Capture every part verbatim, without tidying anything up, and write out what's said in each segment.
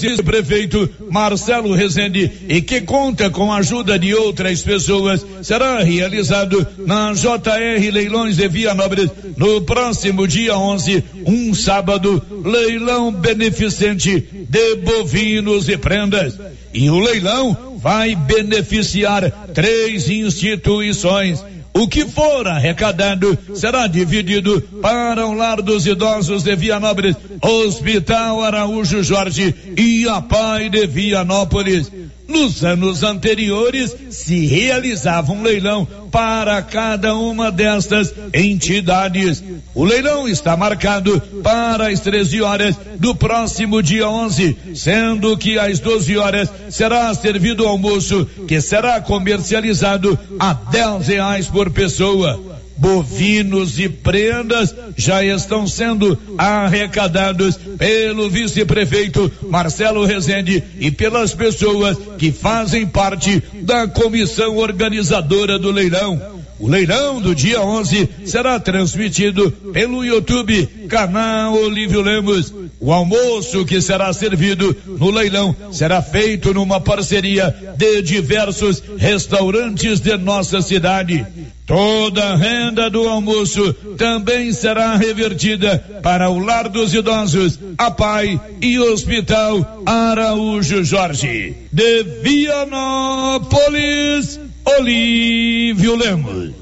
Diz o prefeito Marcelo Rezende, e que conta com a ajuda de outras pessoas, será realizado na J R Leilões de Vianópolis no próximo dia onze, um sábado, leilão beneficente de bovinos e prendas. E o leilão vai beneficiar três instituições. O que for arrecadado será dividido para o Lar dos Idosos de Vianópolis, Hospital Araújo Jorge e a Pai de Vianópolis. Nos anos anteriores, se realizava um leilão para cada uma destas entidades. O leilão está marcado para as treze horas do próximo dia onze, sendo que às doze horas será servido o almoço, que será comercializado a dez reais por pessoa. Bovinos e prendas já estão sendo arrecadados pelo vice-prefeito Marcelo Rezende e pelas pessoas que fazem parte da comissão organizadora do leilão. O leilão do dia onze será transmitido pelo YouTube, canal Olívio Lemos. O almoço que será servido no leilão será feito numa parceria de diversos restaurantes de nossa cidade. Toda a renda do almoço também será revertida para o Lar dos Idosos, a Pai e Hospital Araújo Jorge. De Vianópolis, Olívio Lemos.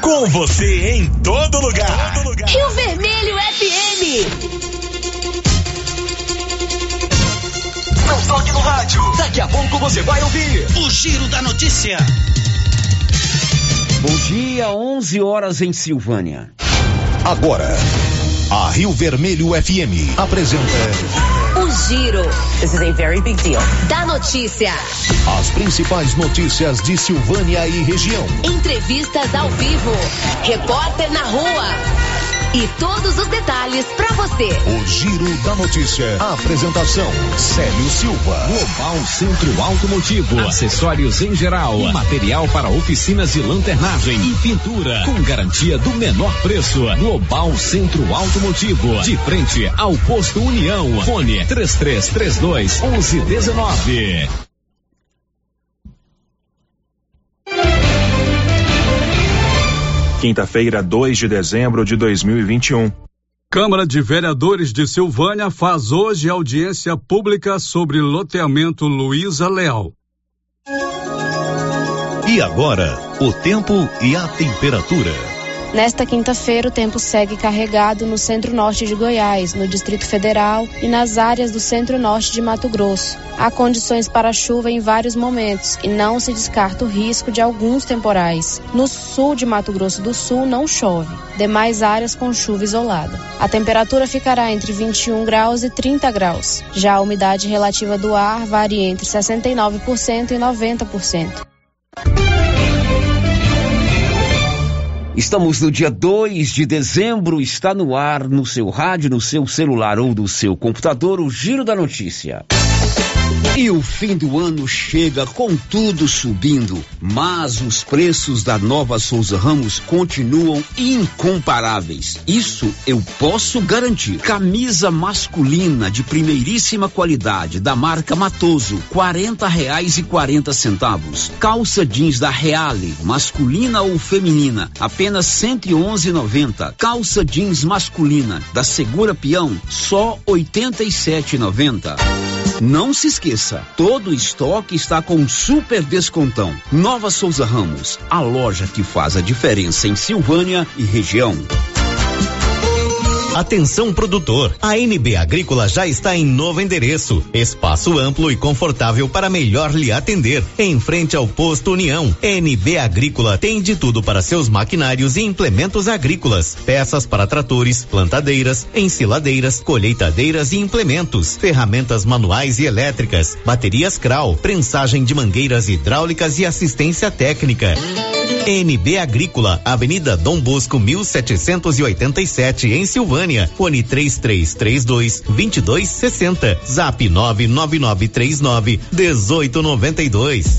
Com você em todo lugar. Rio Vermelho F M. Não toque no rádio. Daqui a pouco você vai ouvir o Giro da Notícia. Bom dia, onze horas em Silvânia. Agora, a Rio Vermelho F M apresenta o Giro. This is a very big deal. Da notícia. As principais notícias de Silvânia e região. Entrevistas ao vivo. Repórter na rua. E todos os detalhes para você. O Giro da Notícia. A apresentação: Célio Silva. Global Centro Automotivo. Acessórios em geral. Material para oficinas de lanternagem e pintura. Com garantia do menor preço. Global Centro Automotivo. De frente ao Posto União. Fone três três três dois, um um um nove. Quinta-feira, dois de dezembro de dois mil e vinte e um. Câmara de Vereadores de Silvânia faz hoje audiência pública sobre loteamento Luiz Aleal. E agora, o tempo e a temperatura. Nesta quinta-feira, o tempo segue carregado no centro-norte de Goiás, no Distrito Federal e nas áreas do centro-norte de Mato Grosso. Há condições para chuva em vários momentos e não se descarta o risco de alguns temporais. No sul de Mato Grosso do Sul não chove, demais áreas com chuva isolada. A temperatura ficará entre vinte e um graus e trinta graus. Já a umidade relativa do ar varia entre sessenta e nove por cento e noventa por cento. Estamos no dia dois de dezembro, está no ar, no seu rádio, no seu celular ou no seu computador, o Giro da Notícia. E o fim do ano chega com tudo subindo, mas os preços da Nova Souza Ramos continuam incomparáveis. Isso eu posso garantir. Camisa masculina de primeiríssima qualidade da marca Matoso, quarenta reais e quarenta centavos. Calça jeans da Reale, masculina ou feminina, apenas cento e onze reais e noventa centavos. Calça jeans masculina da Segura Peão, só oitenta e sete reais e noventa centavos. Não se esqueça, todo o estoque está com um super descontão. Nova Souza Ramos, a loja que faz a diferença em Silvânia e região. Atenção produtor, a N B Agrícola já está em novo endereço, espaço amplo e confortável para melhor lhe atender, em frente ao Posto União. N B Agrícola tem de tudo para seus maquinários e implementos agrícolas, peças para tratores, plantadeiras, ensiladeiras, colheitadeiras e implementos, ferramentas manuais e elétricas, baterias Kral, prensagem de mangueiras hidráulicas e assistência técnica. N B Agrícola, Avenida Dom Bosco mil setecentos e oitenta e sete, em Silvânia. Fone três três três dois, dois dois seis zero, zap nove nove nove três nove, um oito nove dois.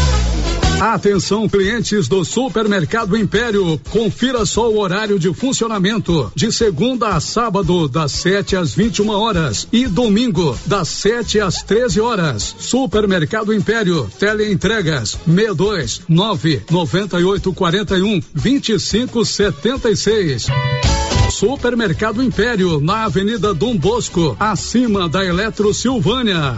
Atenção, clientes do Supermercado Império, confira só o horário de funcionamento, de segunda a sábado, das sete às vinte e uma horas e domingo, das sete às treze horas. Supermercado Império, teleentregas seis dois nove nove oito quatro um, dois cinco sete seis. Supermercado Império, na Avenida Dom Bosco, acima da Eletro Silvânia.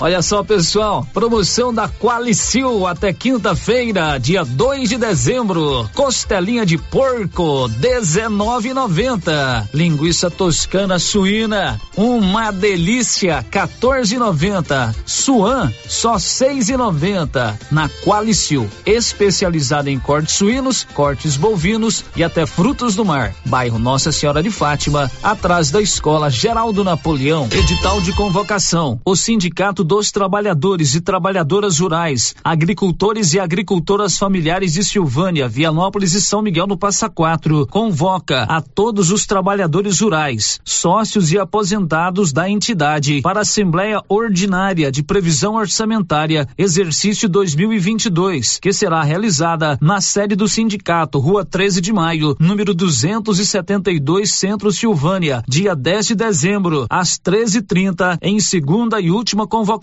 Olha só, pessoal, promoção da Qualicil até quinta-feira, dia dois de dezembro. Costelinha de porco dezenove e noventa. Linguiça toscana suína, uma delícia, quatorze e noventa. Suan, só seis e noventa. Na Qualicil, especializada em cortes suínos, cortes bovinos e até frutos do mar. Bairro Nossa Senhora de Fátima, atrás da Escola Geraldo Napoleão. Edital de convocação. O Sindicato dos Trabalhadores e Trabalhadoras Rurais, Agricultores e Agricultoras Familiares de Silvânia, Vianópolis e São Miguel do Passa Quatro, convoca a todos os trabalhadores rurais, sócios e aposentados da entidade para a Assembleia Ordinária de Previsão Orçamentária, exercício dois mil e vinte e dois, que será realizada na sede do sindicato, Rua treze de maio, número duzentos e setenta e dois, Centro Silvânia, dia dez de dezembro, às treze e trinta, em segunda e última convocação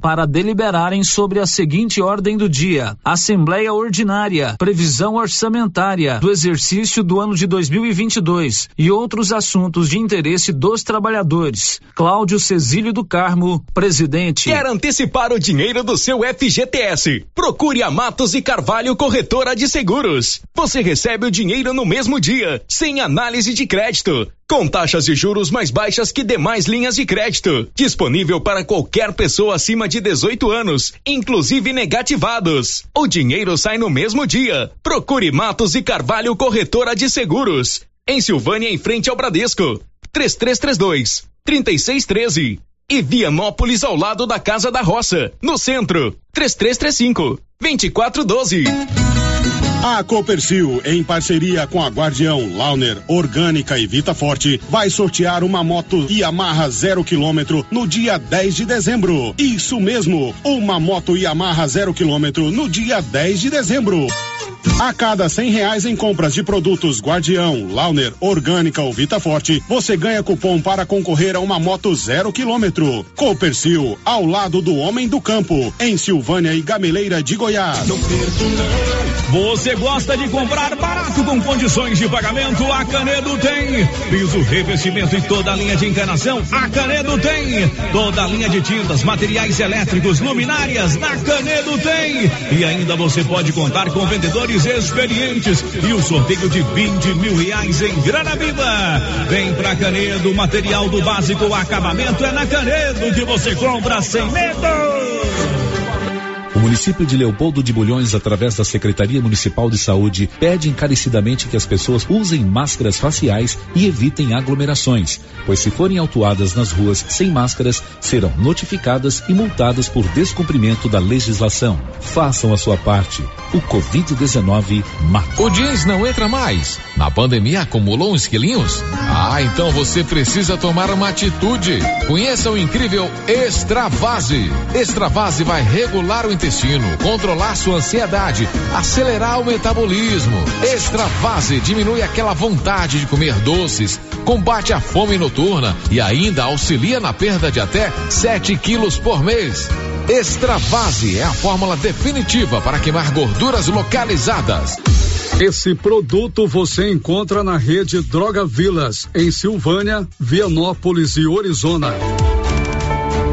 para deliberarem sobre a seguinte ordem do dia: Assembleia Ordinária, Previsão Orçamentária do exercício do ano de dois mil e vinte e dois e outros assuntos de interesse dos trabalhadores. Cláudio Cecílio do Carmo, presidente. Quer antecipar o dinheiro do seu F G T S? Procure a Matos e Carvalho Corretora de Seguros. Você recebe o dinheiro no mesmo dia, sem análise de crédito, com taxas de juros mais baixas que demais linhas de crédito. Disponível para qualquer pessoa acima de dezoito anos, inclusive negativados. O dinheiro sai no mesmo dia. Procure Matos e Carvalho Corretora de Seguros, em Silvânia, em frente ao Bradesco, três três três dois, três seis um três, e Vianópolis, ao lado da Casa da Roça, no centro, três três três cinco, dois quatro um dois. A Copercil, em parceria com a Guardião, Launer, Orgânica e VitaForte, vai sortear uma moto Yamaha zero quilômetro no dia dez de dezembro. Isso mesmo, uma moto Yamaha zero quilômetro no dia dez de dezembro. A cada cem reais em compras de produtos Guardião, Launer, Orgânica ou VitaForte, você ganha cupom para concorrer a uma moto zero quilômetro. Copercil, ao lado do homem do campo, em Silvânia e Gameleira de Goiás. Você gosta de comprar barato com condições de pagamento? A Canedo tem. Piso, revestimento e toda a linha de encanação? A Canedo tem. Toda a linha de tintas, materiais elétricos, luminárias? Na Canedo tem. E ainda você pode contar com vendedores experientes e o sorteio de vinte mil reais em grana viva. Vem pra Canedo, material do básico, o acabamento é na Canedo que você compra sem medo. O município de Leopoldo de Bulhões, através da Secretaria Municipal de Saúde, pede encarecidamente que as pessoas usem máscaras faciais e evitem aglomerações, pois se forem autuadas nas ruas sem máscaras, serão notificadas e multadas por descumprimento da legislação. Façam a sua parte. O covid dezenove mata. O jeans não entra mais. Na pandemia acumulou uns quilinhos? Ah, então você precisa tomar uma atitude. Conheça o incrível Extravase. Extravase vai regular o intestino intestino, controlar sua ansiedade, acelerar o metabolismo. Extravase diminui aquela vontade de comer doces, combate a fome noturna e ainda auxilia na perda de até sete quilos por mês. Extravase é a fórmula definitiva para queimar gorduras localizadas. Esse produto você encontra na rede Droga Vilas, em Silvânia, Vianópolis e Orizona.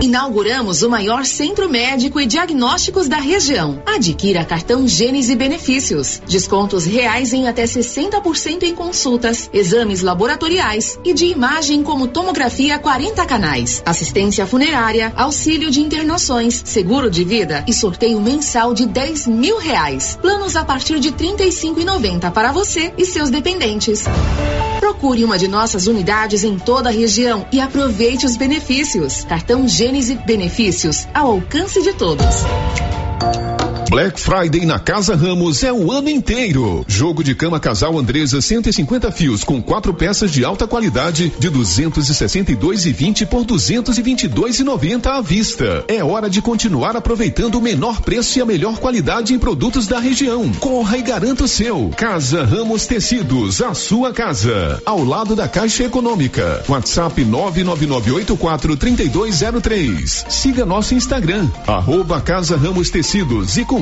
Inauguramos o maior centro médico e diagnósticos da região. Adquira cartão Gênesis e benefícios. Descontos reais em até sessenta por cento em consultas, exames laboratoriais e de imagem como tomografia quarenta canais, assistência funerária, auxílio de internações, seguro de vida e sorteio mensal de dez mil reais. Planos a partir de trinta e cinco reais e noventa centavos para você e seus dependentes. Procure uma de nossas unidades em toda a região e aproveite os benefícios. Cartão Gênesis e benefícios ao alcance de todos. Black Friday na Casa Ramos é o ano inteiro. Jogo de cama casal Andresa cento e cinquenta fios com quatro peças de alta qualidade de duzentos e sessenta e dois reais e vinte centavos por duzentos e vinte e dois reais e noventa centavos à vista. É hora de continuar aproveitando o menor preço e a melhor qualidade em produtos da região. Corra e garanta o seu. Casa Ramos Tecidos, a sua casa. Ao lado da Caixa Econômica. WhatsApp nove nove nove oito quatro três dois zero três. Siga nosso Instagram, arroba Casa Ramos Tecidos e com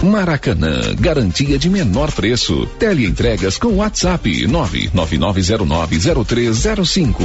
Maracanã, garantia de menor preço. Teleentregas com WhatsApp nove nove nove zero nove zero três zero cinco.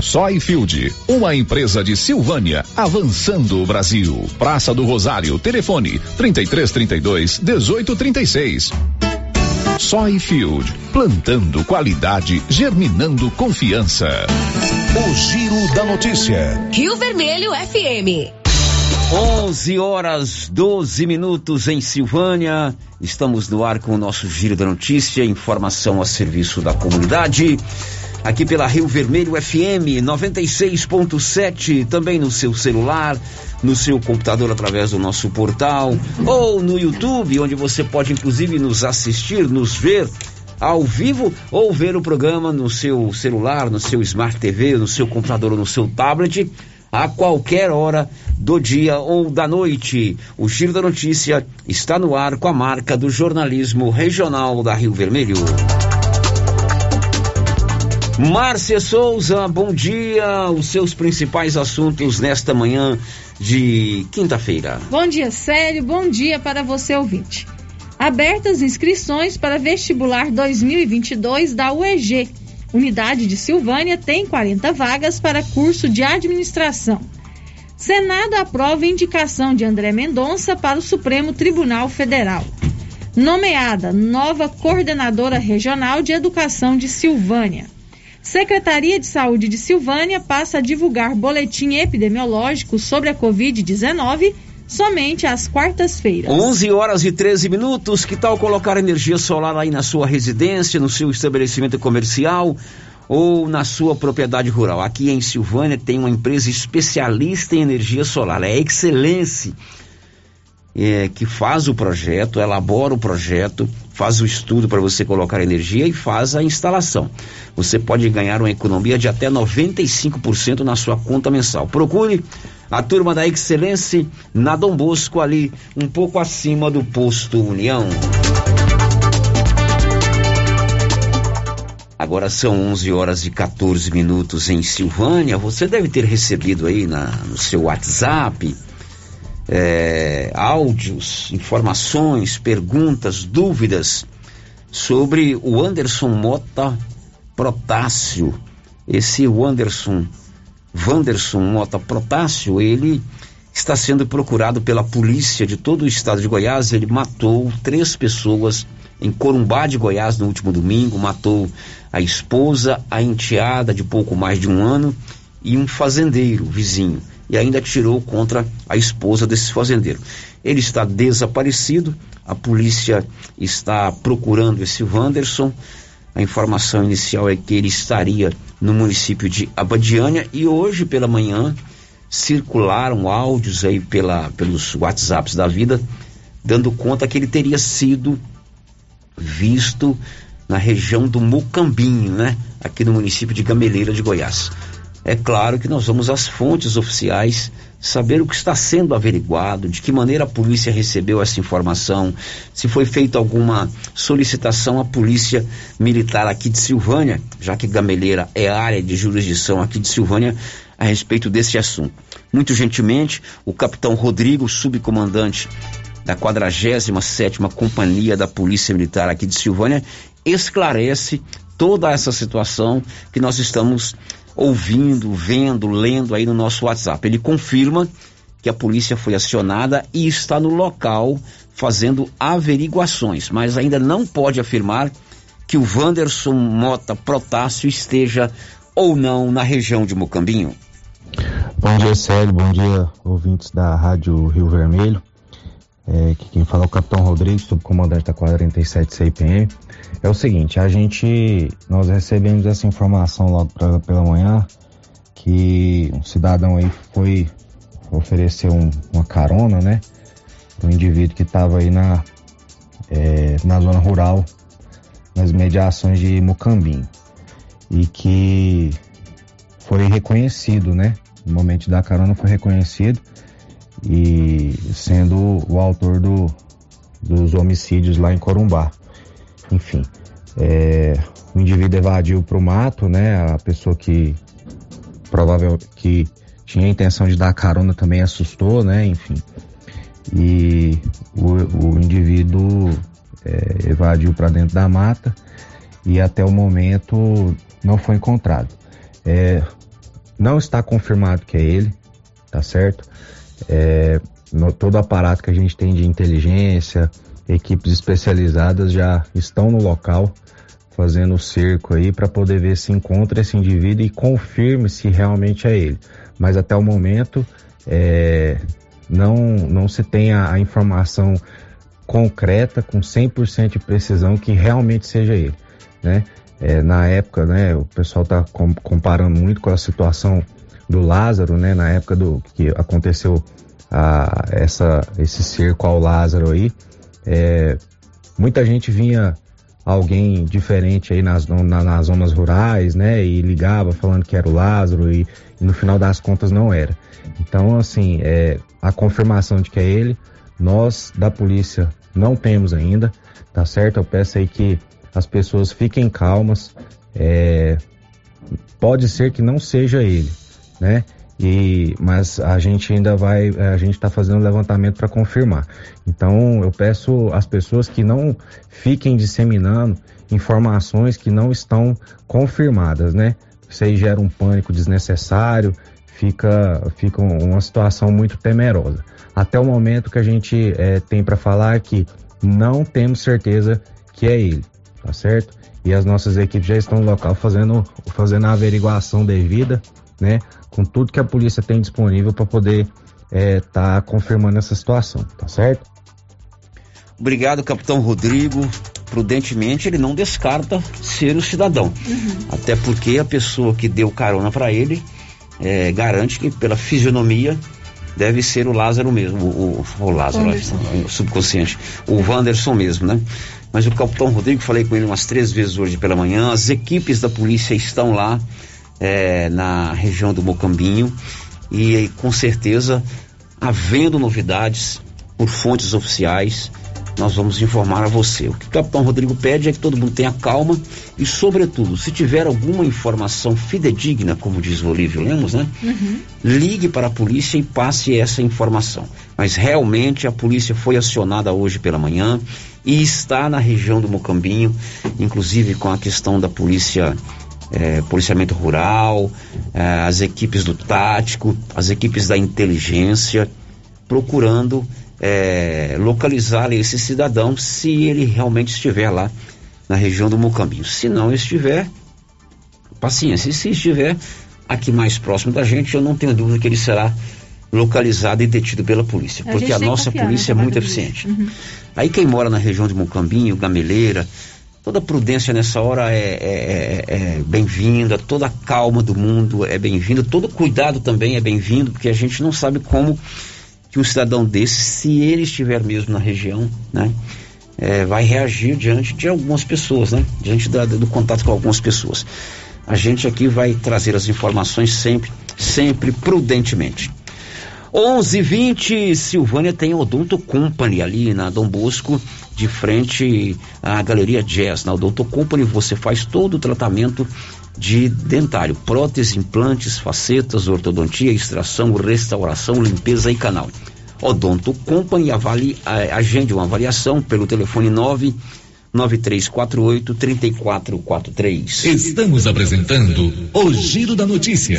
Soyfield, uma empresa de Silvânia, avançando o Brasil. Praça do Rosário, telefone trinta e três, trinta e dois, dezoito, trinta e seis. Soyfield, plantando qualidade, germinando confiança. O Giro da Notícia. Rio Vermelho F M. onze horas doze minutos em Silvânia. Estamos no ar com o nosso Giro da Notícia, informação a serviço da comunidade. Aqui pela Rio Vermelho F M noventa e seis ponto sete, também no seu celular, no seu computador através do nosso portal ou no YouTube, onde você pode inclusive nos assistir, nos ver ao vivo ou ver o programa no seu celular, no seu Smart T V, no seu computador ou no seu tablet, a qualquer hora do dia ou da noite. O Giro da Notícia está no ar com a marca do jornalismo regional da Rio Vermelho. Márcia Souza, bom dia, os seus principais assuntos nesta manhã de quinta-feira. Bom dia, Célio, bom dia para você, ouvinte. Abertas inscrições para vestibular dois mil e vinte e dois da U E G. Unidade de Silvânia tem quarenta vagas para curso de administração. Senado aprova indicação de André Mendonça para o Supremo Tribunal Federal. Nomeada nova coordenadora regional de educação de Silvânia. Secretaria de Saúde de Silvânia passa a divulgar boletim epidemiológico sobre a covid dezenove somente às quartas-feiras. onze horas e treze minutos. Que tal colocar energia solar aí na sua residência, no seu estabelecimento comercial ou na sua propriedade rural? Aqui em Silvânia tem uma empresa especialista em energia solar, é a Excelência, é, que faz o projeto, elabora o projeto, faz o estudo para você colocar energia e faz a instalação. Você pode ganhar uma economia de até noventa e cinco por cento na sua conta mensal. Procure a turma da Excelência na Dom Bosco, ali um pouco acima do Posto União. Agora são onze horas e quatorze minutos em Silvânia. Você deve ter recebido aí na, no seu WhatsApp É, áudios, informações, perguntas, dúvidas sobre o Anderson Mota Protássio. Esse Anderson, Wanderson Mota Protássio, ele está sendo procurado pela polícia de todo o estado de Goiás. Ele matou três pessoas em Corumbá de Goiás no último domingo, matou a esposa, a enteada de pouco mais de um ano e um fazendeiro vizinho, e ainda atirou contra a esposa desse fazendeiro. Ele está desaparecido, a polícia está procurando esse Wanderson. A informação inicial é que ele estaria no município de Abadiânia, e hoje pela manhã circularam áudios aí pela, pelos WhatsApps da vida, dando conta que ele teria sido visto na região do Mocambinho, né? Aqui no município de Gameleira de Goiás. É claro que nós vamos às fontes oficiais saber o que está sendo averiguado, de que maneira a polícia recebeu essa informação, se foi feita alguma solicitação à polícia militar aqui de Silvânia, já que Gameleira é área de jurisdição aqui de Silvânia, a respeito desse assunto. Muito gentilmente, o capitão Rodrigo, subcomandante da quadragésima sétima Companhia da Polícia Militar aqui de Silvânia, esclarece toda essa situação que nós estamos ouvindo, vendo, lendo aí no nosso WhatsApp. Ele confirma que a polícia foi acionada e está no local fazendo averiguações, mas ainda não pode afirmar que o Wanderson Mota Protássio esteja ou não na região de Mocambinho. Bom dia, Célio. Bom dia, ouvintes da Rádio Rio Vermelho. É, que quem fala é o capitão Rodrigo, subcomandante da quarenta e sete C I P M. É o seguinte, a gente, nós recebemos essa informação logo pra, pela manhã, que um cidadão aí foi oferecer um, uma carona, né, um indivíduo que estava aí na, é, na zona rural, nas mediações de Mocambinho, e que foi reconhecido, né, no momento da carona foi reconhecido, e sendo o autor do, dos homicídios lá em Corumbá. Enfim, é, o indivíduo evadiu para o mato, né? A pessoa que provável que tinha a intenção de dar carona também assustou, né? Enfim, e o, o indivíduo é, evadiu para dentro da mata e até o momento não foi encontrado. É, não está confirmado que é ele, tá certo? É, no, todo aparato que a gente tem de inteligência, equipes especializadas já estão no local fazendo o cerco aí para poder ver se encontra esse indivíduo e confirme se realmente é ele. Mas até o momento é, não, não se tem a, a informação concreta com cem por cento de precisão que realmente seja ele, né? É, na época, né, o pessoal está com, comparando muito com a situação do Lázaro, né, na época do que aconteceu a, essa, esse cerco ao Lázaro aí, é, muita gente vinha alguém diferente aí nas, na, nas zonas rurais, né, e ligava falando que era o Lázaro e, e no final das contas não era. Então, assim, é, a confirmação de que é ele, nós da polícia não temos ainda, tá certo? Eu peço aí que as pessoas fiquem calmas, é, pode ser que não seja ele, né? E, mas a gente ainda vai, a gente está fazendo um levantamento para confirmar. Então eu peço às pessoas que não fiquem disseminando informações que não estão confirmadas, né? Isso aí gera um pânico desnecessário, fica, fica uma situação muito temerosa. Até o momento que a gente é, tem para falar que não temos certeza que é ele, tá certo? E as nossas equipes já estão no local fazendo, fazendo a averiguação devida, né, com tudo que a polícia tem disponível para poder é, tá confirmando essa situação, tá certo? Obrigado, capitão Rodrigo. Prudentemente, ele não descarta ser o cidadão, uhum. Até porque a pessoa que deu carona para ele é, garante que pela fisionomia deve ser o Lázaro mesmo, o, o, o Lázaro, o subconsciente, o Wanderson mesmo, né? Mas o capitão Rodrigo, falei com ele umas três vezes hoje pela manhã, as equipes da polícia estão lá É, na região do Mocambinho e, e com certeza, havendo novidades por fontes oficiais, nós vamos informar a você. O que o capitão Rodrigo pede é que todo mundo tenha calma e, sobretudo, se tiver alguma informação fidedigna, como diz o Olívio Lemos, né? Uhum. Ligue para a polícia e passe essa informação. Mas realmente a polícia foi acionada hoje pela manhã e está na região do Mocambinho, inclusive com a questão da polícia, é, policiamento rural, é, as equipes do tático, as equipes da inteligência, procurando é, localizar esse cidadão se ele realmente estiver lá na região do Mocambinho. Se não estiver, paciência. E se estiver aqui mais próximo da gente, eu não tenho dúvida que ele será localizado e detido pela polícia, porque a nossa polícia é muito eficiente. Uhum. Aí quem mora na região de Mocambinho, Gameleira, toda prudência nessa hora é, é, é, é bem-vinda, toda a calma do mundo é bem-vinda, todo cuidado também é bem-vindo, porque a gente não sabe como que um cidadão desse, se ele estiver mesmo na região, né, é, vai reagir diante de algumas pessoas, né, diante da, do contato com algumas pessoas. A gente aqui vai trazer as informações sempre, sempre prudentemente. onze e vinte, Silvânia tem Odonto Company ali na Dom Bosco, de frente à Galeria Jazz. Na Odonto Company você faz todo o tratamento de dentário, prótese, implantes, facetas, ortodontia, extração, restauração, limpeza e canal. Odonto Company, avalie, agende uma avaliação pelo telefone nove nove três quatro oito, três quatro quatro três. Estamos apresentando o Giro da Notícia.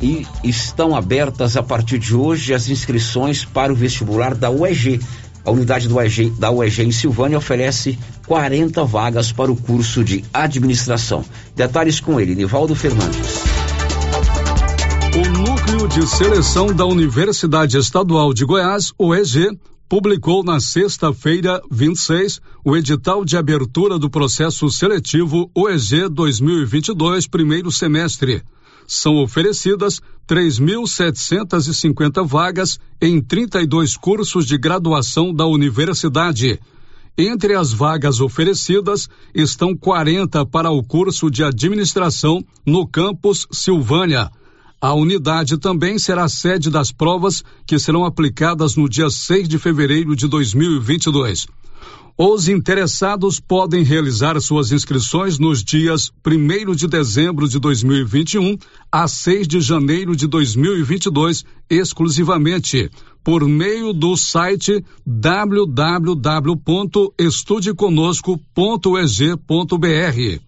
E estão abertas a partir de hoje as inscrições para o vestibular da U E G. A unidade do U E G, da U E G em Silvânia oferece quarenta vagas para o curso de administração. Detalhes com ele, Nivaldo Fernandes. O Núcleo de Seleção da Universidade Estadual de Goiás, U E G, publicou na sexta-feira, vinte e seis, o edital de abertura do processo seletivo U E G dois mil e vinte e dois, primeiro semestre. São oferecidas três mil setecentas e cinquenta vagas em trinta e dois cursos de graduação da universidade. Entre as vagas oferecidas estão quarenta para o curso de administração no campus Silvânia. A unidade também será sede das provas que serão aplicadas no dia seis de fevereiro de dois mil e vinte e dois. Os interessados podem realizar suas inscrições nos dias primeiro de dezembro de dois mil e vinte e um a seis de janeiro de dois mil e vinte e dois, exclusivamente, por meio do site w w w ponto estude conosco ponto e g ponto b r.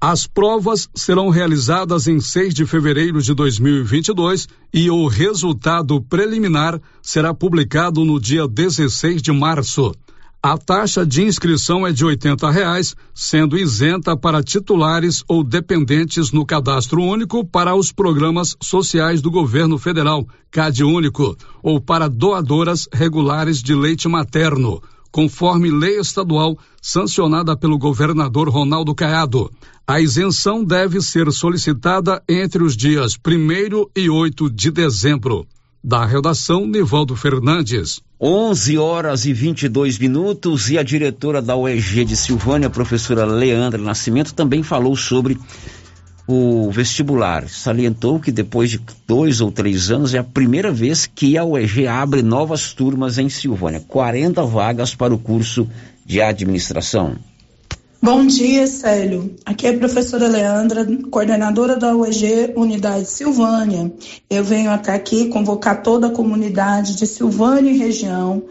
As provas serão realizadas em seis de fevereiro de dois mil e vinte e dois e o resultado preliminar será publicado no dia dezesseis de março. A taxa de inscrição é de oitenta reais, sendo isenta para titulares ou dependentes no cadastro único para os programas sociais do governo federal, CAD único, ou para doadoras regulares de leite materno, conforme lei estadual sancionada pelo governador Ronaldo Caiado. A isenção deve ser solicitada entre os dias primeiro e oito de dezembro. Da redação, Nivaldo Fernandes. onze horas e vinte e dois minutos, e a diretora da U E G de Silvânia, a professora Leandra Nascimento, também falou sobre o vestibular. Salientou que depois de dois ou três anos é a primeira vez que a U E G abre novas turmas em Silvânia. quarenta vagas para o curso de administração. Bom dia, Célio. Aqui é a professora Leandra, coordenadora da U E G Unidade Silvânia. Eu venho até aqui convocar toda a comunidade de Silvânia e região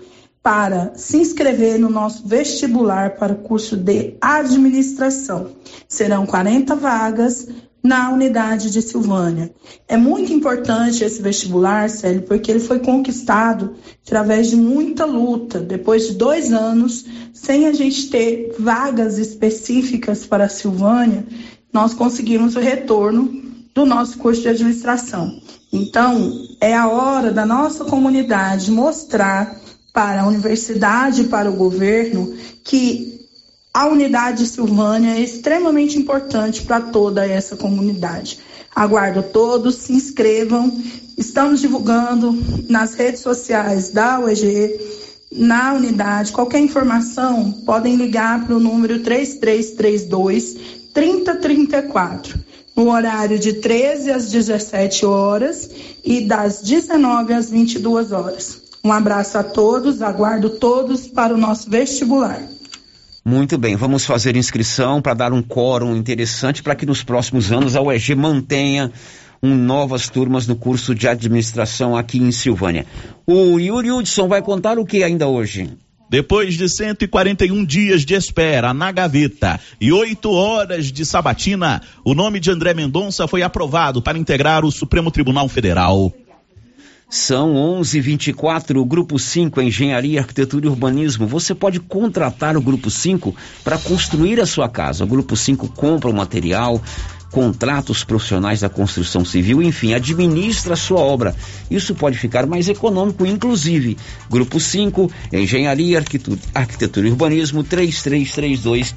para se inscrever no nosso vestibular para o curso de administração. Serão quarenta vagas na unidade de Silvânia. É muito importante esse vestibular, Célio, porque ele foi conquistado através de muita luta, depois de dois anos, sem a gente ter vagas específicas para a Silvânia, nós conseguimos o retorno do nosso curso de administração. Então, é a hora da nossa comunidade mostrar para a universidade e para o governo que a unidade de Silvânia é extremamente importante para toda essa comunidade. Aguardo todos, se inscrevam. Estamos divulgando nas redes sociais da U E G, na unidade. Qualquer informação, podem ligar para o número três três três dois, três zero três quatro, no horário de treze às dezessete horas e das dezenove às vinte e duas horas. Um abraço a todos, aguardo todos para o nosso vestibular. Muito bem, vamos fazer inscrição para dar um quórum interessante para que nos próximos anos a U E G mantenha um, novas turmas no curso de administração aqui em Silvânia. O Yuri Hudson vai contar o que ainda hoje? Depois de cento e quarenta e um dias de espera na gaveta e oito horas de sabatina, o nome de André Mendonça foi aprovado para integrar o Supremo Tribunal Federal. São onze e vinte e quatro, o Grupo cinco, Engenharia, Arquitetura e Urbanismo. Você pode contratar o Grupo cinco para construir a sua casa. O Grupo cinco compra o material, contrata os profissionais da construção civil, enfim, administra a sua obra. Isso pode ficar mais econômico, inclusive. Grupo cinco, Engenharia, Arquitetura e Urbanismo, três três três dois,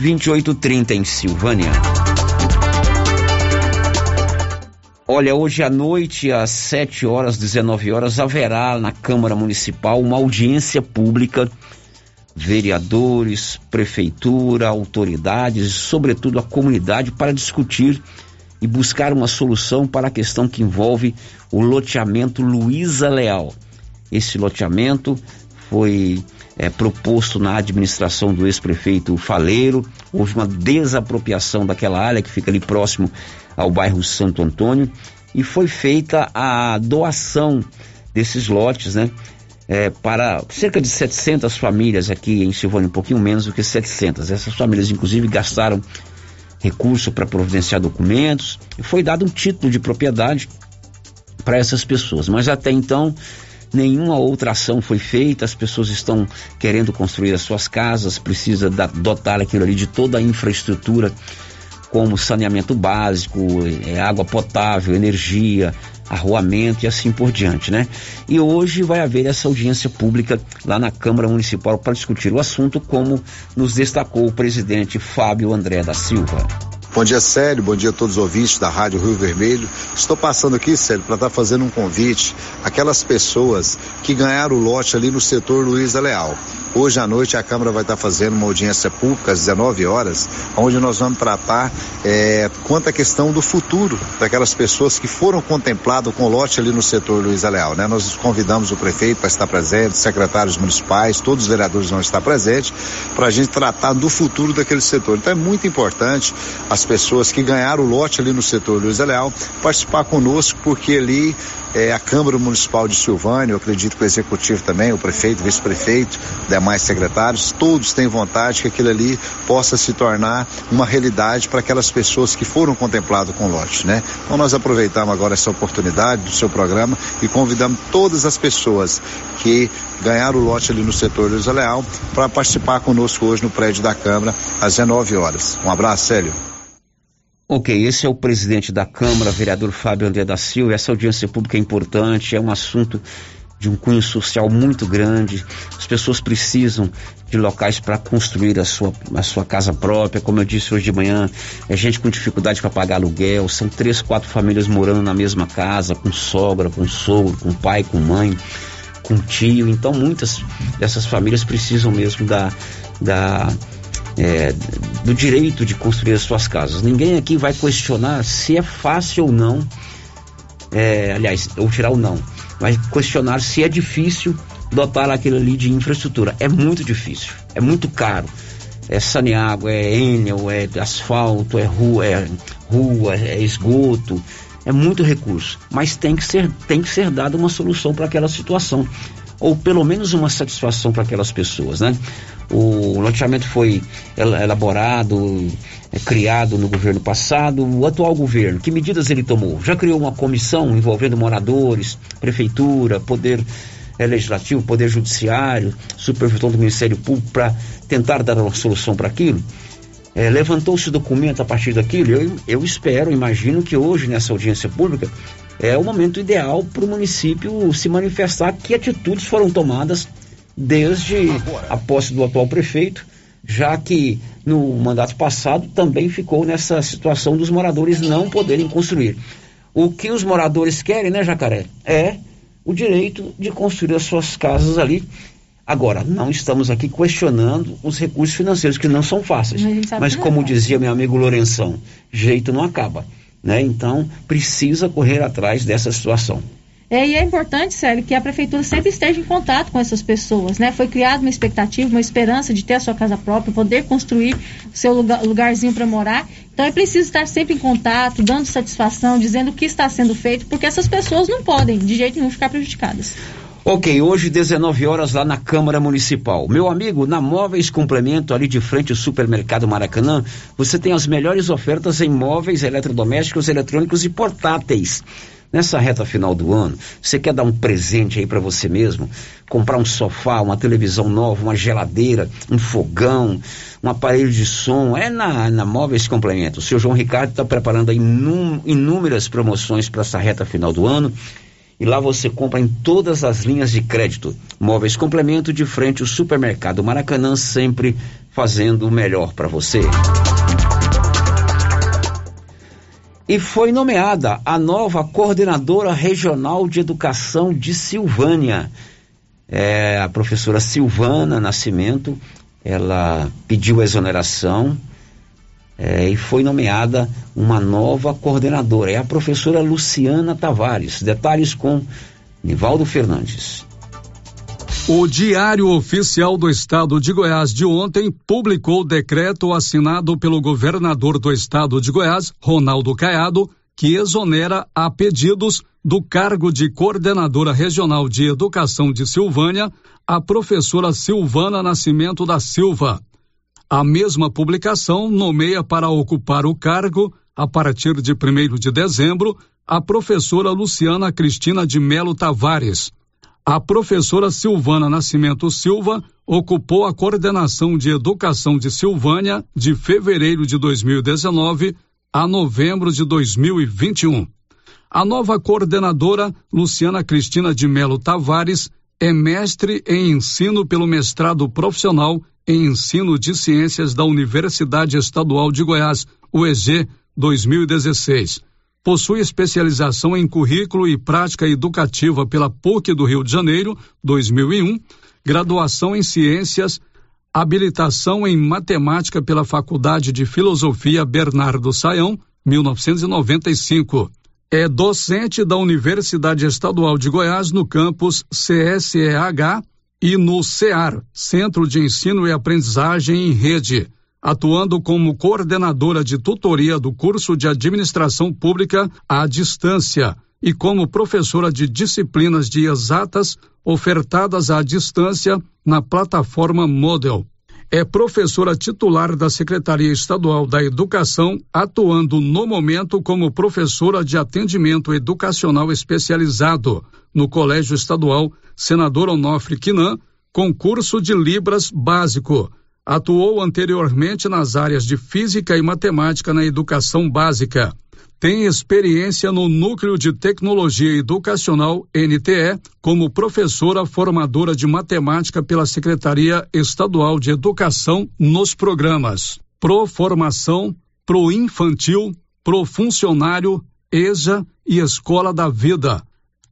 dois oito três zero, em Silvânia. Olha, hoje à noite, às sete horas, dezenove horas, haverá na Câmara Municipal uma audiência pública. Vereadores, prefeitura, autoridades, sobretudo a comunidade, para discutir e buscar uma solução para a questão que envolve o loteamento Luiz Aleal. Esse loteamento foi é, proposto na administração do ex-prefeito Faleiro. Houve uma desapropriação daquela área que fica ali próximo ao bairro Santo Antônio, e foi feita a doação desses lotes, né? É, para cerca de setecentas famílias aqui em Silvânia, um pouquinho menos do que setecentas. Essas famílias, inclusive, gastaram recurso para providenciar documentos, e foi dado um título de propriedade para essas pessoas. Mas até então, nenhuma outra ação foi feita. As pessoas estão querendo construir as suas casas, precisa da, dotar aquilo ali de toda a infraestrutura, como saneamento básico, água potável, energia, arruamento e assim por diante, né? E hoje vai haver essa audiência pública lá na Câmara Municipal para discutir o assunto, como nos destacou o presidente Fábio André da Silva. Bom dia, Célio. Bom dia a todos os ouvintes da Rádio Rio Vermelho. Estou passando aqui, Célio, para estar fazendo um convite àquelas pessoas que ganharam o lote ali no setor Luiz Aleal. Hoje à noite a Câmara vai estar fazendo uma audiência pública às dezenove horas, onde nós vamos tratar é, quanto à questão do futuro daquelas pessoas que foram contempladas com o lote ali no setor Luiz Aleal, né? Nós convidamos o prefeito para estar presente, secretários municipais, todos os vereadores vão estar presentes, para a gente tratar do futuro daquele setor. Então é muito importante as As pessoas que ganharam o lote ali no setor Luiz Aleal participar conosco, porque ali é, a Câmara Municipal de Silvânia, eu acredito que o Executivo também, o prefeito, vice-prefeito, demais secretários, todos têm vontade que aquilo ali possa se tornar uma realidade para aquelas pessoas que foram contempladas com o lote, né? Então nós aproveitamos agora essa oportunidade do seu programa e convidamos todas as pessoas que ganharam o lote ali no setor Luiz Aleal para participar conosco hoje no prédio da Câmara às dezenove horas. Um abraço, Célio. Ok, esse é o presidente da Câmara, vereador Fábio André da Silva. Essa audiência pública é importante, é um assunto de um cunho social muito grande. As pessoas precisam de locais para construir a sua, a sua casa própria. Como eu disse hoje de manhã, é gente com dificuldade para pagar aluguel. São três, quatro famílias morando na mesma casa, com sogra, com sogro, com pai, com mãe, com tio. Então muitas dessas famílias precisam mesmo da... da É, do direito de construir as suas casas. Ninguém aqui vai questionar se é fácil ou não, é, aliás, ou tirar ou não, vai questionar se é difícil dotar aquilo ali de infraestrutura. É muito difícil, é muito caro, é sanear água, é enel, é asfalto, é rua, é, rua, é esgoto, é muito recurso, mas tem que ser, tem que ser dada uma solução para aquela situação, ou pelo menos uma satisfação para aquelas pessoas, né? O loteamento foi elaborado, é, criado no governo passado. O atual governo, que medidas ele tomou? Já criou uma comissão envolvendo moradores, prefeitura, poder é, legislativo, poder judiciário, supervisão do Ministério Público, para tentar dar uma solução para aquilo? É, levantou-se documento a partir daquilo? Eu, eu espero, imagino que hoje, nessa audiência pública, é o momento ideal para o município se manifestar que atitudes foram tomadas desde a posse do atual prefeito, já que no mandato passado também ficou nessa situação dos moradores não poderem construir. O que os moradores querem, né, Jacaré? É o direito de construir as suas casas ali. Agora, não estamos aqui questionando os recursos financeiros, que não são fáceis. Mas como dizia meu amigo Lourenção, jeito não acaba, né? Então, precisa correr atrás dessa situação. É, e é importante, Célio, que a prefeitura sempre esteja em contato com essas pessoas, né? Foi criada uma expectativa, uma esperança de ter a sua casa própria, poder construir o seu lugar, lugarzinho para morar. Então é preciso estar sempre em contato, dando satisfação, dizendo o que está sendo feito, porque essas pessoas não podem, de jeito nenhum, ficar prejudicadas. Ok, hoje dezenove horas lá na Câmara Municipal. Meu amigo, na Móveis Complemento, ali de frente ao Supermercado Maracanã, você tem as melhores ofertas em móveis, eletrodomésticos, eletrônicos e portáteis. Nessa reta final do ano, você quer dar um presente aí para você mesmo? Comprar um sofá, uma televisão nova, uma geladeira, um fogão, um aparelho de som? É na, na Móveis Complemento. O seu João Ricardo está preparando aí inú- inúmeras promoções para essa reta final do ano. E lá você compra em todas as linhas de crédito. Móveis Complemento, de frente ao Supermercado Maracanã, sempre fazendo o melhor para você. E foi nomeada a nova coordenadora regional de educação de Silvânia. É, a professora Silvana Nascimento, ela pediu exoneração É, e foi nomeada uma nova coordenadora, é a professora Luciana Tavares. Detalhes com Nivaldo Fernandes. O Diário Oficial do Estado de Goiás de ontem publicou o decreto assinado pelo governador do Estado de Goiás, Ronaldo Caiado, que exonera a pedidos do cargo de coordenadora regional de educação de Silvânia, a professora Silvana Nascimento da Silva. A mesma publicação nomeia para ocupar o cargo, a partir de primeiro de dezembro, a professora Luciana Cristina de Melo Tavares. A professora Silvana Nascimento Silva ocupou a coordenação de educação de Silvânia de fevereiro de dois mil e dezenove a novembro de dois mil e vinte e um. A nova coordenadora, Luciana Cristina de Melo Tavares, é mestre em ensino pelo mestrado profissional em Ensino de Ciências da Universidade Estadual de Goiás, U E G, dois mil e dezesseis. Possui especialização em Currículo e Prática Educativa pela P U C do Rio de Janeiro, dois mil e um, graduação em Ciências, habilitação em Matemática pela Faculdade de Filosofia Bernardo Saião, mil novecentos e noventa e cinco. É docente da Universidade Estadual de Goiás no campus C S E H, e no C E A R, Centro de Ensino e Aprendizagem em Rede, atuando como coordenadora de tutoria do curso de Administração Pública à distância e como professora de disciplinas de exatas ofertadas à distância na plataforma Moodle. É professora titular da Secretaria Estadual da Educação, atuando no momento como professora de atendimento educacional especializado no Colégio Estadual Senador Onofre Quinan, com curso de Libras Básico. Atuou anteriormente nas áreas de Física e Matemática na Educação Básica. Tem experiência no Núcleo de Tecnologia Educacional, N T E, como professora formadora de matemática pela Secretaria Estadual de Educação nos programas Proformação, Proinfantil, Profuncionário, E S A e Escola da Vida.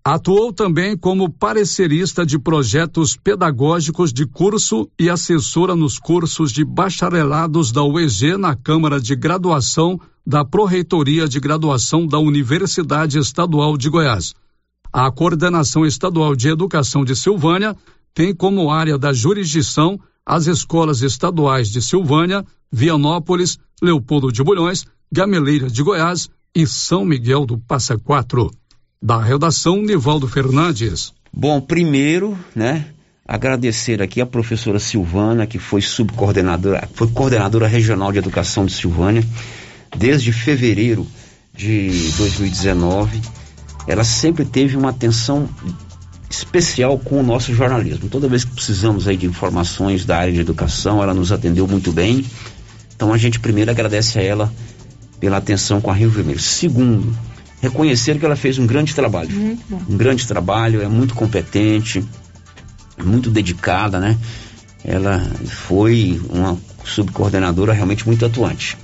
Atuou também como parecerista de projetos pedagógicos de curso e assessora nos cursos de bacharelados da U E G na Câmara de Graduação da Pró-Reitoria de Graduação da Universidade Estadual de Goiás. A Coordenação Estadual de Educação de Silvânia tem como área da jurisdição as escolas estaduais de Silvânia, Vianópolis, Leopoldo de Bulhões, Gameleira de Goiás e São Miguel do Passa Quatro. Da redação, Nivaldo Fernandes. Bom, primeiro, né, agradecer aqui a professora Silvana, que foi subcoordenadora, foi coordenadora regional de educação de Silvânia desde fevereiro de dois mil e dezenove. Ela sempre teve uma atenção especial com o nosso jornalismo. Toda vez que precisamos aí de informações da área de educação, ela nos atendeu muito bem. Então a gente primeiro agradece a ela pela atenção com a Rio Vermelho. Segundo, reconhecer que ela fez um grande trabalho, muito bom. um grande trabalho, é muito competente, muito dedicada, né? Ela foi uma subcoordenadora realmente muito atuante.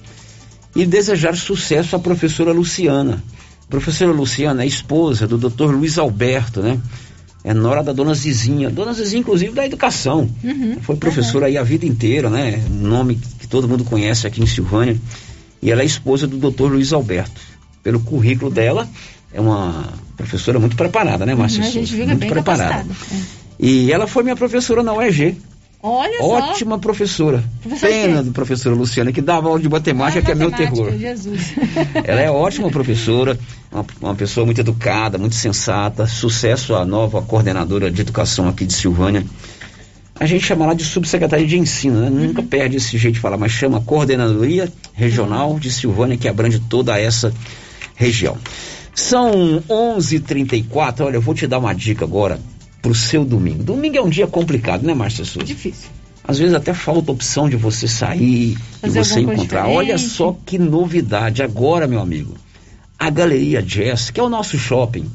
E desejar sucesso à professora Luciana. A professora Luciana é esposa do doutor Luiz Alberto, né? É nora da dona Zizinha, dona Zizinha inclusive da educação, uhum, foi professora uhum. aí a vida inteira, né? Um nome que todo mundo conhece aqui em Silvânia, e ela é esposa do doutor Luiz Alberto. Pelo currículo dela, é uma professora muito preparada, né, Márcia? Uhum, a gente fica muito bem preparada. É. E ela foi minha professora na U E G, Olha só. Ótima professora. Professor Pena do professora Luciana, que dava aula de matemática, que é meu terror. Jesus. Ela é ótima professora, uma, uma pessoa muito educada, muito sensata. Sucesso à nova coordenadora de educação aqui de Silvânia. A gente chama lá de subsecretaria de ensino, né? Uhum. Nunca perde esse jeito de falar, mas chama Coordenadoria Regional de Silvânia, que abrange toda essa região. São onze e trinta e quatro, olha, eu vou te dar uma dica agora pro seu domingo. Domingo é um dia complicado, né, Márcia Souza? Difícil. Às vezes até falta opção de você sair, fazer de você encontrar. Olha só que novidade agora, meu amigo. A Galeria Jazz, que é o nosso shopping,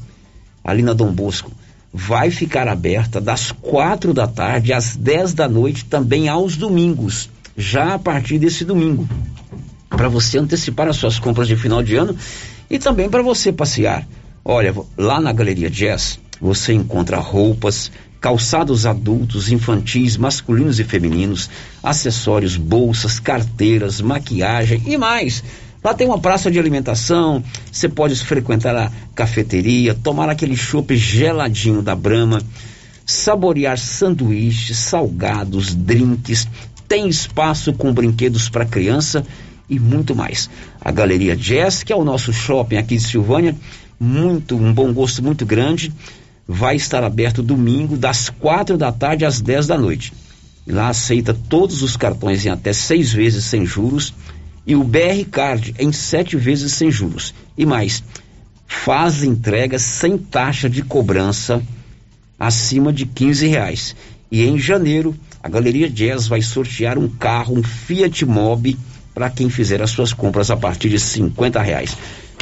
ali na Dom Bosco, vai ficar aberta das quatro da tarde às dez da noite, também aos domingos, já a partir desse domingo, para você antecipar as suas compras de final de ano e também para você passear. Olha, lá na Galeria Jazz você encontra roupas, calçados adultos, infantis, masculinos e femininos, acessórios, bolsas, carteiras, maquiagem e mais. Lá tem uma praça de alimentação, você pode frequentar a cafeteria, tomar aquele chopp geladinho da Brahma, saborear sanduíches, salgados, drinks, tem espaço com brinquedos para criança e muito mais. A Galeria Jazz, que é o nosso shopping aqui de Silvânia, muito, um bom gosto muito grande, vai estar aberto domingo das quatro da tarde às dez da noite. Lá aceita todos os cartões em até seis vezes sem juros, e o B R Card em sete vezes sem juros. E mais, faz entrega sem taxa de cobrança acima de quinze reais. E em janeiro, a Galeria Jazz vai sortear um carro, um Fiat Mobi, para quem fizer as suas compras a partir de cinquenta reais.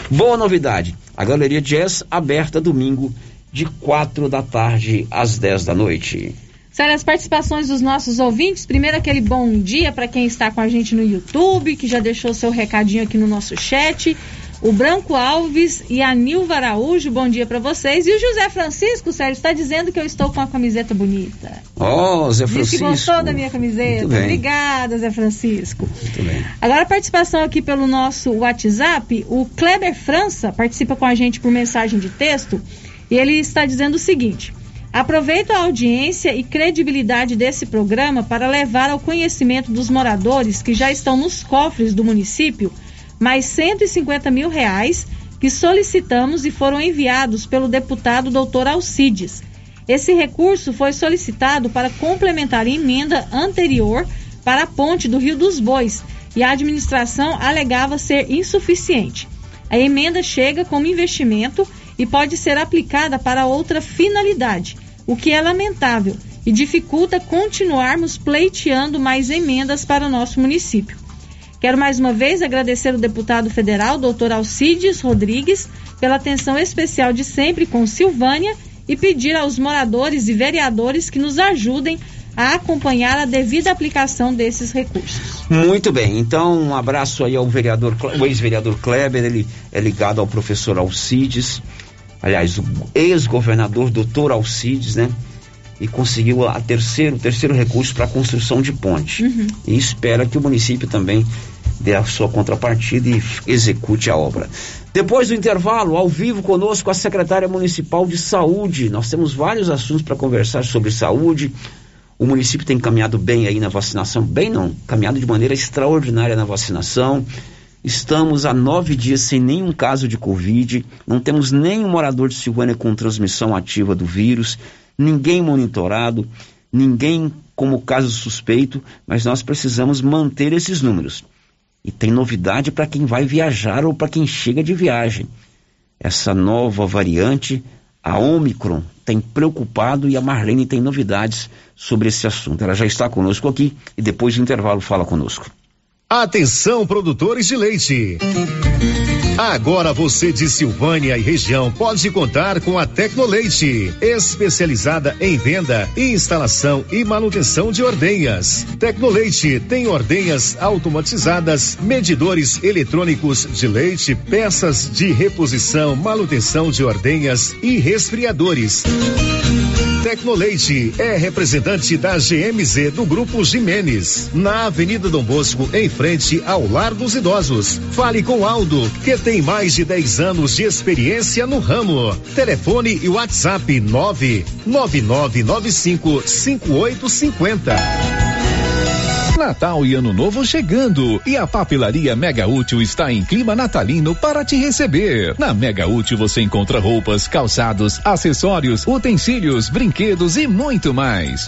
Boa novidade, a Galeria Jazz aberta domingo de quatro da tarde às dez da noite. Sério, as participações dos nossos ouvintes. Primeiro, aquele bom dia para quem está com a gente no YouTube, que já deixou seu recadinho aqui no nosso chat. O Branco Alves e a Nilva Araújo, bom dia para vocês. E o José Francisco, Sério, está dizendo que eu estou com a camiseta bonita. Ó, oh, Zé Francisco. Diz que gostou da minha camiseta. Obrigada, Zé Francisco. Muito bem. Agora, a participação aqui pelo nosso WhatsApp. O Kleber França participa com a gente por mensagem de texto e ele está dizendo o seguinte: aproveito a audiência e credibilidade desse programa para levar ao conhecimento dos moradores que já estão nos cofres do município mais cento e cinquenta mil reais que solicitamos e foram enviados pelo deputado doutor Alcides. Esse recurso foi solicitado para complementar a emenda anterior para a ponte do Rio dos Bois e a administração alegava ser insuficiente. A emenda chega como investimento e pode ser aplicada para outra finalidade, o que é lamentável e dificulta continuarmos pleiteando mais emendas para o nosso município. Quero mais uma vez agradecer o deputado federal, doutor Alcides Rodrigues, pela atenção especial de sempre com Silvânia e pedir aos moradores e vereadores que nos ajudem a acompanhar a devida aplicação desses recursos. Muito bem, então um abraço aí ao vereador, o ex-vereador Kleber, ele é ligado ao professor Alcides, aliás, o ex-governador doutor Alcides, né? E conseguiu a terceiro, terceiro recurso para a construção de ponte. Uhum. E espera que o município também dê a sua contrapartida e execute a obra. Depois do intervalo, ao vivo conosco, a secretária municipal de saúde. Nós temos vários assuntos para conversar sobre saúde. O município tem caminhado bem aí na vacinação, bem não, caminhado de maneira extraordinária na vacinação. Estamos há nove dias sem nenhum caso de Covid, não temos nenhum morador de Silvânia com transmissão ativa do vírus, ninguém monitorado, ninguém como caso suspeito, mas nós precisamos manter esses números. E tem novidade para quem vai viajar ou para quem chega de viagem. Essa nova variante, a Ômicron, tem preocupado e a Marlene tem novidades sobre esse assunto. Ela já está conosco aqui e depois do intervalo fala conosco. Atenção, produtores de leite! Agora você de Silvânia e região pode contar com a Tecnoleite, especializada em venda, instalação e manutenção de ordenhas. Tecnoleite tem ordenhas automatizadas, medidores eletrônicos de leite, peças de reposição, manutenção de ordenhas e resfriadores. Tecnoleite é representante da G M Z do Grupo Jimenez, na Avenida Dom Bosco, em frente ao Lar dos Idosos. Fale com Aldo, que tem mais de dez anos de experiência no ramo. Telefone e WhatsApp nove nove nove nove cinco cinco oito cinco zero. Natal e Ano Novo chegando e a papelaria Mega Útil está em clima natalino para te receber. Na Mega Útil você encontra roupas, calçados, acessórios, utensílios, brinquedos e muito mais.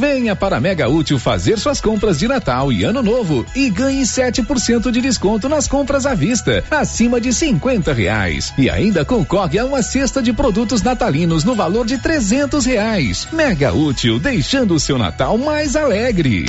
Venha para a Mega Útil fazer suas compras de Natal e Ano Novo e ganhe sete por cento de desconto nas compras à vista, acima de cinquenta reais. E ainda concorre a uma cesta de produtos natalinos no valor de trezentos reais. Mega Útil, deixando o seu Natal mais alegre.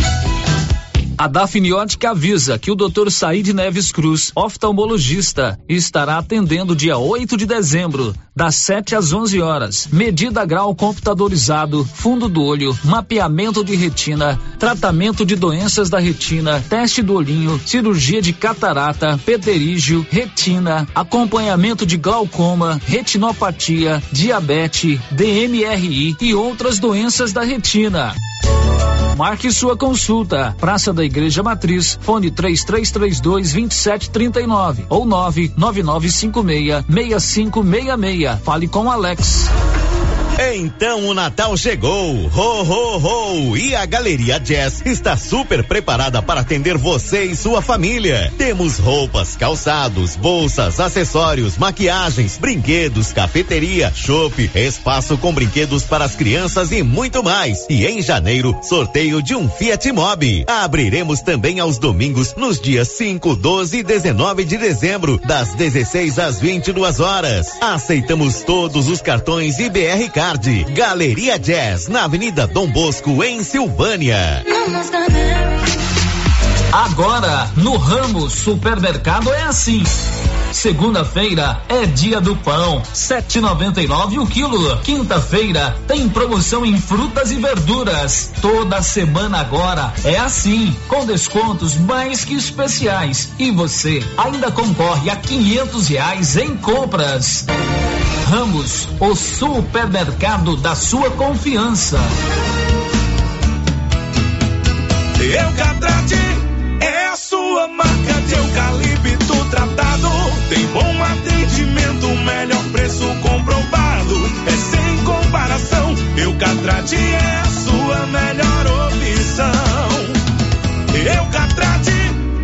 A Dafniótica avisa que o doutor Said Neves Cruz, oftalmologista, estará atendendo dia oito de dezembro, das sete às onze horas. Medida grau computadorizado, fundo do olho, mapeamento de retina, tratamento de doenças da retina, teste do olhinho, cirurgia de catarata, pterígio, retina, acompanhamento de glaucoma, retinopatia, diabetes, D M R I e outras doenças da retina. Marque sua consulta. Praça da Igreja Matriz, fone três três três dois, dois sete três nove ou nove nove nove cinco seis, seis cinco seis seis. Fale com Alex. Então o Natal chegou, ho, ho, ho, e a Galeria Jazz está super preparada para atender você e sua família. Temos roupas, calçados, bolsas, acessórios, maquiagens, brinquedos, cafeteria, chopp, espaço com brinquedos para as crianças e muito mais. E em janeiro, sorteio de um Fiat Mobi. Abriremos também aos domingos, nos dias cinco, doze e dezenove de dezembro, das dezesseis às vinte e duas horas. Aceitamos todos os cartões e B R K. Galeria Jazz, na Avenida Dom Bosco, em Silvânia. Agora, no ramo supermercado é assim. Segunda-feira é dia do pão, sete e noventa e nove o quilo. Quinta-feira tem promoção em frutas e verduras. Toda semana agora é assim, com descontos mais que especiais. E você ainda concorre a quinhentos reais em compras. Ramos, o supermercado da sua confiança. Eucatrate é a sua marca de eucalipto tratado. Tem bom atendimento, melhor preço comprovado. É sem comparação, Eucatrate é a sua melhor opção. Eucatrate,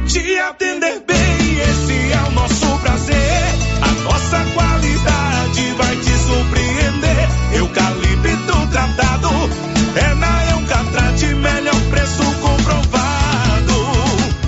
te atender bem, esse é o nosso prazer. A nossa qualidade vai te surpreender. Eucalipto tratado é na Eucatrate, melhor preço comprovado.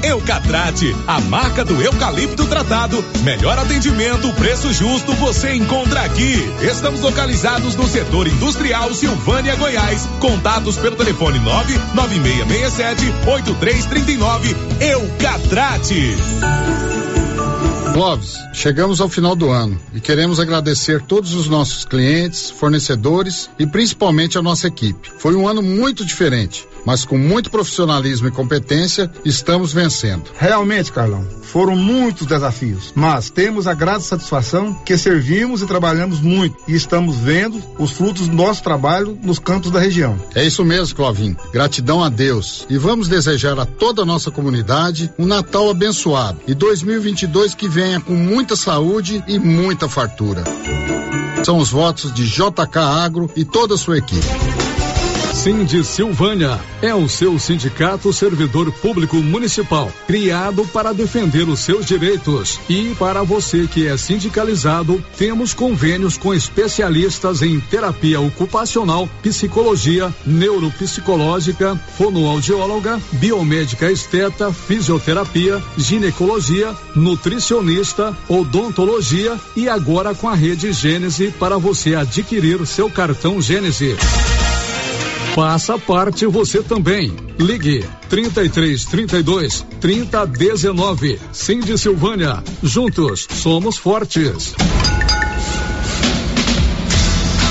Eucatrate, a marca do eucalipto tratado. Melhor atendimento, preço justo, você encontra aqui. Estamos localizados no setor industrial Silvânia, Goiás. Contatos pelo telefone nove nove seis seis sete oito três três nove. Eucatrate. Clóvis, chegamos ao final do ano e queremos agradecer todos os nossos clientes, fornecedores e principalmente a nossa equipe. Foi um ano muito diferente, mas com muito profissionalismo e competência, estamos vencendo. Realmente, Carlão, foram muitos desafios, mas temos a grata satisfação que servimos e trabalhamos muito e estamos vendo os frutos do nosso trabalho nos campos da região. É isso mesmo, Clovinho. Gratidão a Deus e vamos desejar a toda a nossa comunidade um Natal abençoado e dois mil e vinte e dois que vem venha com muita saúde e muita fartura. São os votos de J K Agro e toda a sua equipe. Sindi Silvânia é o seu sindicato servidor público municipal, criado para defender os seus direitos. E para você que é sindicalizado, temos convênios com especialistas em terapia ocupacional, psicologia, neuropsicológica, fonoaudióloga, biomédica esteta, fisioterapia, ginecologia, nutricionista, odontologia e agora com a rede Gênesis para você adquirir seu cartão Gênesis. Faça parte você também. Ligue trinta e três, trinta e dois, trinta, dezenove. Sindi Silvânia. Juntos somos fortes.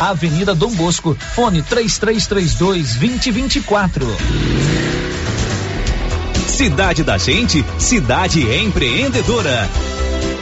Avenida Dom Bosco, fone três três três dois, dois zero dois quatro. Cidade da gente, cidade empreendedora.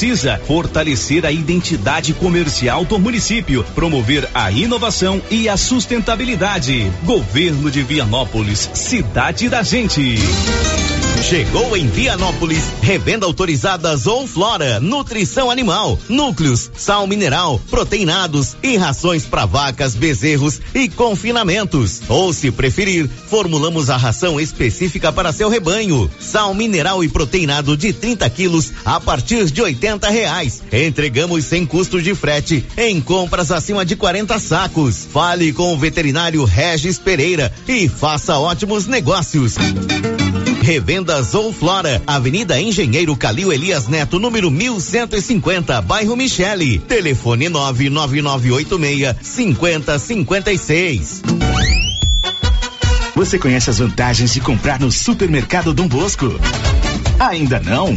Precisa fortalecer a identidade comercial do município, promover a inovação e a sustentabilidade. Governo de Vianópolis, cidade da gente. Chegou em Vianópolis, revenda autorizadas ou Flora, nutrição animal, núcleos, sal mineral, proteinados e rações para vacas, bezerros e confinamentos. Ou se preferir, formulamos a ração específica para seu rebanho. Sal mineral e proteinado de trinta quilos a partir de oitenta reais. Entregamos sem custo de frete em compras acima de quarenta sacos. Fale com o veterinário Regis Pereira e faça ótimos negócios. Revendas ou Flora, Avenida Engenheiro Calil Elias Neto, número mil cento e cinquenta, bairro Michele. Telefone nove nove nove oito seis, cinquenta, cinquenta e seis. Você conhece as vantagens de comprar no Supermercado Dom Bosco? Ainda não?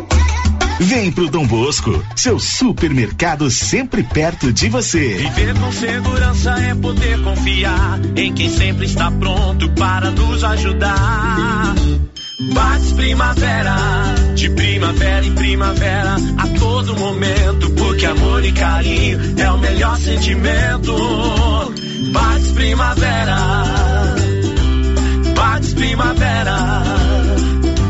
Vem pro Dom Bosco, seu supermercado sempre perto de você. Viver com segurança é poder confiar em quem sempre está pronto para nos ajudar. Bate primavera, de primavera em primavera, a todo momento, porque amor e carinho é o melhor sentimento. Bate primavera, bate primavera.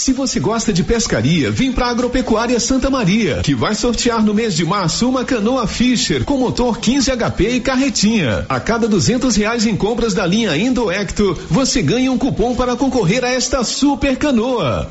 Se você gosta de pescaria, vem para a Agropecuária Santa Maria, que vai sortear no mês de março uma canoa Fisher com motor quinze H P e carretinha. A cada duzentos reais em compras da linha Indo Ecto, você ganha um cupom para concorrer a esta super canoa.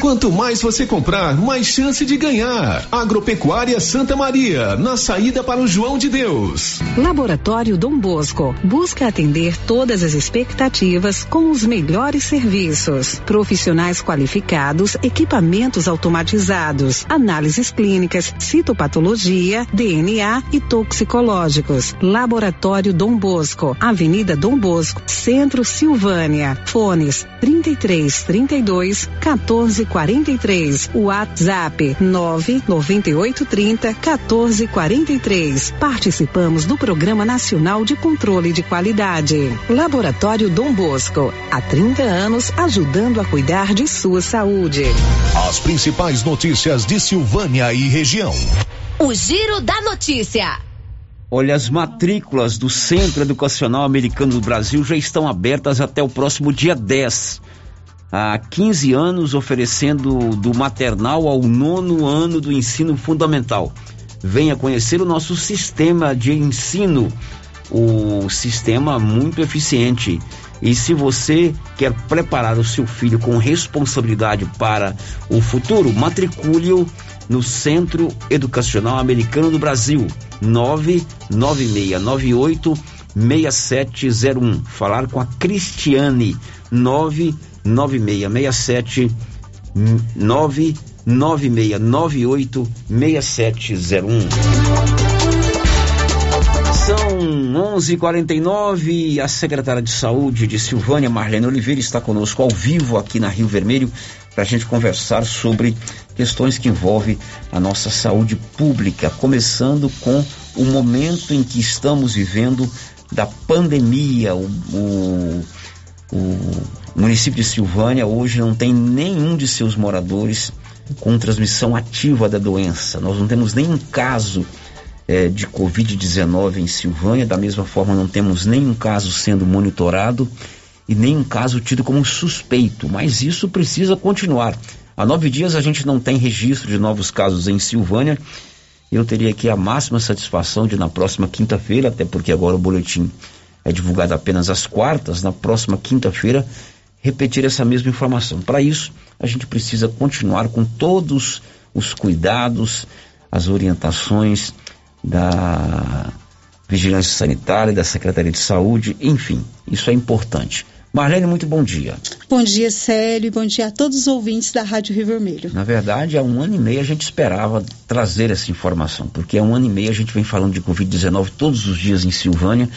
Quanto mais você comprar, mais chance de ganhar. Agropecuária Santa Maria, na saída para o João de Deus. Laboratório Dom Bosco busca atender todas as expectativas com os melhores serviços. Profissionais qualificados, equipamentos automatizados, análises clínicas, citopatologia, D N A e toxicológicos. Laboratório Dom Bosco, Avenida Dom Bosco, Centro, Silvânia. Fones trinta e três, trinta e dois, quatorze, quarenta e três, WhatsApp nove nove oito trinta, quatorze quarenta e três. Participamos do Programa Nacional de Controle de Qualidade. Laboratório Dom Bosco, há trinta anos ajudando a cuidar de sua saúde. As principais notícias de Silvânia e região. O Giro da Notícia. Olha, as matrículas do Centro Educacional Americano do Brasil já estão abertas até o próximo dia dez. Há quinze anos oferecendo do maternal ao nono ano do ensino fundamental. venha conhecer o nosso sistema de ensino, o sistema muito eficiente. E se você quer preparar o seu filho com responsabilidade para o futuro, matricule-o no Centro Educacional Americano do Brasil, nove nove seis nove oito seis sete zero um. Falar com a Cristiane, nove nove seis seis sete nove nove seis nove oito seis sete zero um. São onze e quarenta e nove. A secretária de Saúde de Silvânia, Marlene Oliveira, está conosco ao vivo aqui na Rio Vermelho para a gente conversar sobre questões que envolvem a nossa saúde pública, começando com o momento em que estamos vivendo da pandemia. O, o, o município de Silvânia hoje não tem nenhum de seus moradores com transmissão ativa da doença. Nós não temos nenhum caso eh, de covid dezenove em Silvânia, da mesma forma não temos nenhum caso sendo monitorado e nenhum caso tido como suspeito, mas isso precisa continuar. Há nove dias a gente não tem registro de novos casos em Silvânia. Eu teria aqui a máxima satisfação de, na próxima quinta-feira, até porque agora o boletim é divulgado apenas às quartas, na próxima quinta-feira, repetir essa mesma informação. Para isso, a gente precisa continuar com todos os cuidados, as orientações da Vigilância Sanitária, da Secretaria de Saúde, enfim, isso é importante. Marlene, muito bom dia. Bom dia, Célio, e bom dia a todos os ouvintes da Rádio Rio Vermelho. Na verdade, há um ano e meio a gente esperava trazer essa informação, porque há um ano e meio a gente vem falando de covid dezenove todos os dias em Silvânia,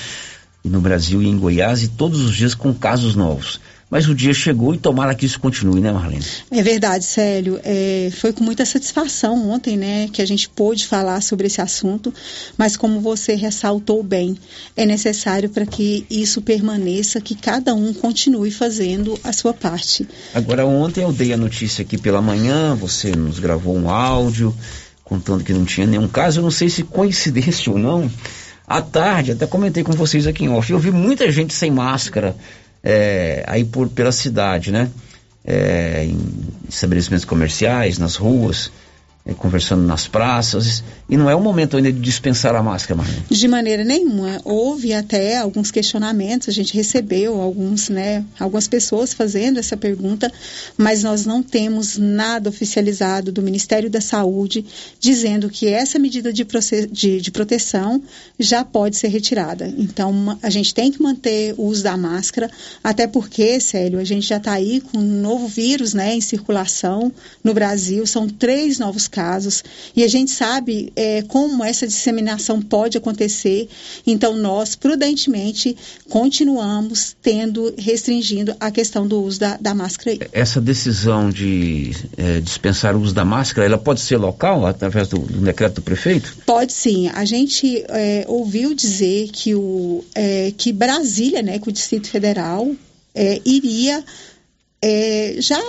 e no Brasil e em Goiás, e todos os dias com casos novos. Mas o dia chegou e tomara que isso continue, né, Marlene? É verdade, Célio. É, foi com muita satisfação ontem, né, que a gente pôde falar sobre esse assunto, mas como você ressaltou bem, é necessário para que isso permaneça, que cada um continue fazendo a sua parte. Agora, ontem eu dei a notícia aqui pela manhã, você nos gravou um áudio contando que não tinha nenhum caso. Eu não sei se coincidência ou não, à tarde, até comentei com vocês aqui em off, eu vi muita gente sem máscara, É, aí por, pela cidade, né? É, em estabelecimentos comerciais, nas ruas, é, conversando nas praças. E não é o momento ainda de dispensar a máscara, Marlene. De maneira nenhuma. Houve até alguns questionamentos, a gente recebeu alguns, né, algumas pessoas fazendo essa pergunta, mas nós não temos nada oficializado do Ministério da Saúde dizendo que essa medida de, proce- de, de proteção já pode ser retirada. Então, a gente tem que manter o uso da máscara, até porque, Célio, a gente já está aí com um novo vírus, né, em circulação no Brasil. São três novos casos. casos, e a gente sabe é, como essa disseminação pode acontecer. Então nós prudentemente continuamos tendo, restringindo a questão do uso da, da máscara. Essa decisão de é, dispensar o uso da máscara, ela pode ser local, através do, do decreto do prefeito? Pode sim, a gente é, ouviu dizer que, o, é, que Brasília, né, que o Distrito Federal é, iria é, já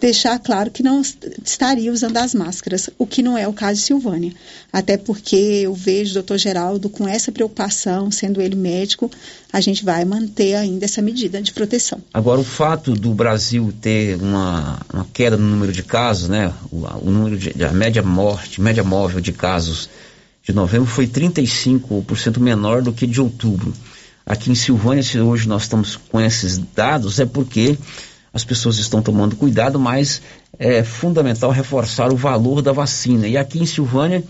deixar claro que não estaria usando as máscaras, o que não é o caso de Silvânia, até porque eu vejo o doutor Geraldo com essa preocupação, sendo ele médico. A gente vai manter ainda essa medida de proteção. Agora, o fato do Brasil ter uma, uma queda no número de casos, né? o, o número de, a média morte, média móvel de casos de novembro foi trinta e cinco por cento menor do que de outubro. Aqui em Silvânia, se hoje nós estamos com esses dados, é porque as pessoas estão tomando cuidado, mas é fundamental reforçar o valor da vacina. E aqui em Silvânia,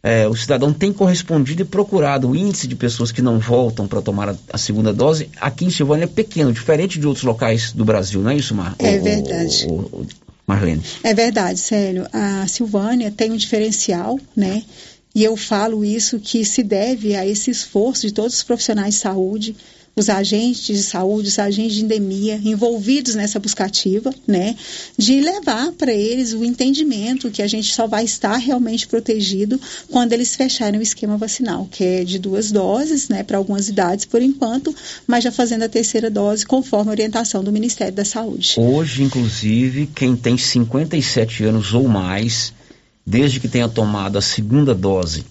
é, o cidadão tem correspondido e procurado. O índice de pessoas que não voltam para tomar a, a segunda dose, aqui em Silvânia é pequeno, diferente de outros locais do Brasil, não é isso, Mar? É verdade. O, o, o, Marlene. É verdade, Célio. A Silvânia tem um diferencial, né? E eu falo isso que se deve a esse esforço de todos os profissionais de saúde, os agentes de saúde, os agentes de endemia envolvidos nessa busca ativa, né, de levar para eles o entendimento que a gente só vai estar realmente protegido quando eles fecharem o esquema vacinal, que é de duas doses, né, para algumas idades por enquanto, mas já fazendo a terceira dose conforme a orientação do Ministério da Saúde. Hoje, inclusive, quem tem cinquenta e sete anos ou mais, desde que tenha tomado a segunda dose,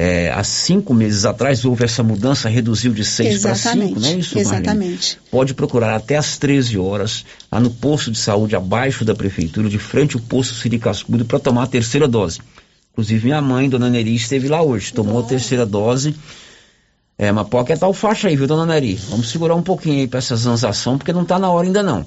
É, há cinco meses atrás houve essa mudança, reduziu de seis para cinco, não é isso, Marlene? Exatamente. Pode procurar até às treze horas, lá no posto de saúde, abaixo da prefeitura, de frente ao posto Siri Cascudo, para tomar a terceira dose. Inclusive minha mãe, dona Neri, esteve lá hoje, tomou Bom. a terceira dose. É, mas pode apertar o faixa aí, viu, dona Neri? Vamos segurar um pouquinho aí para essa zanzação, porque não tá na hora ainda não.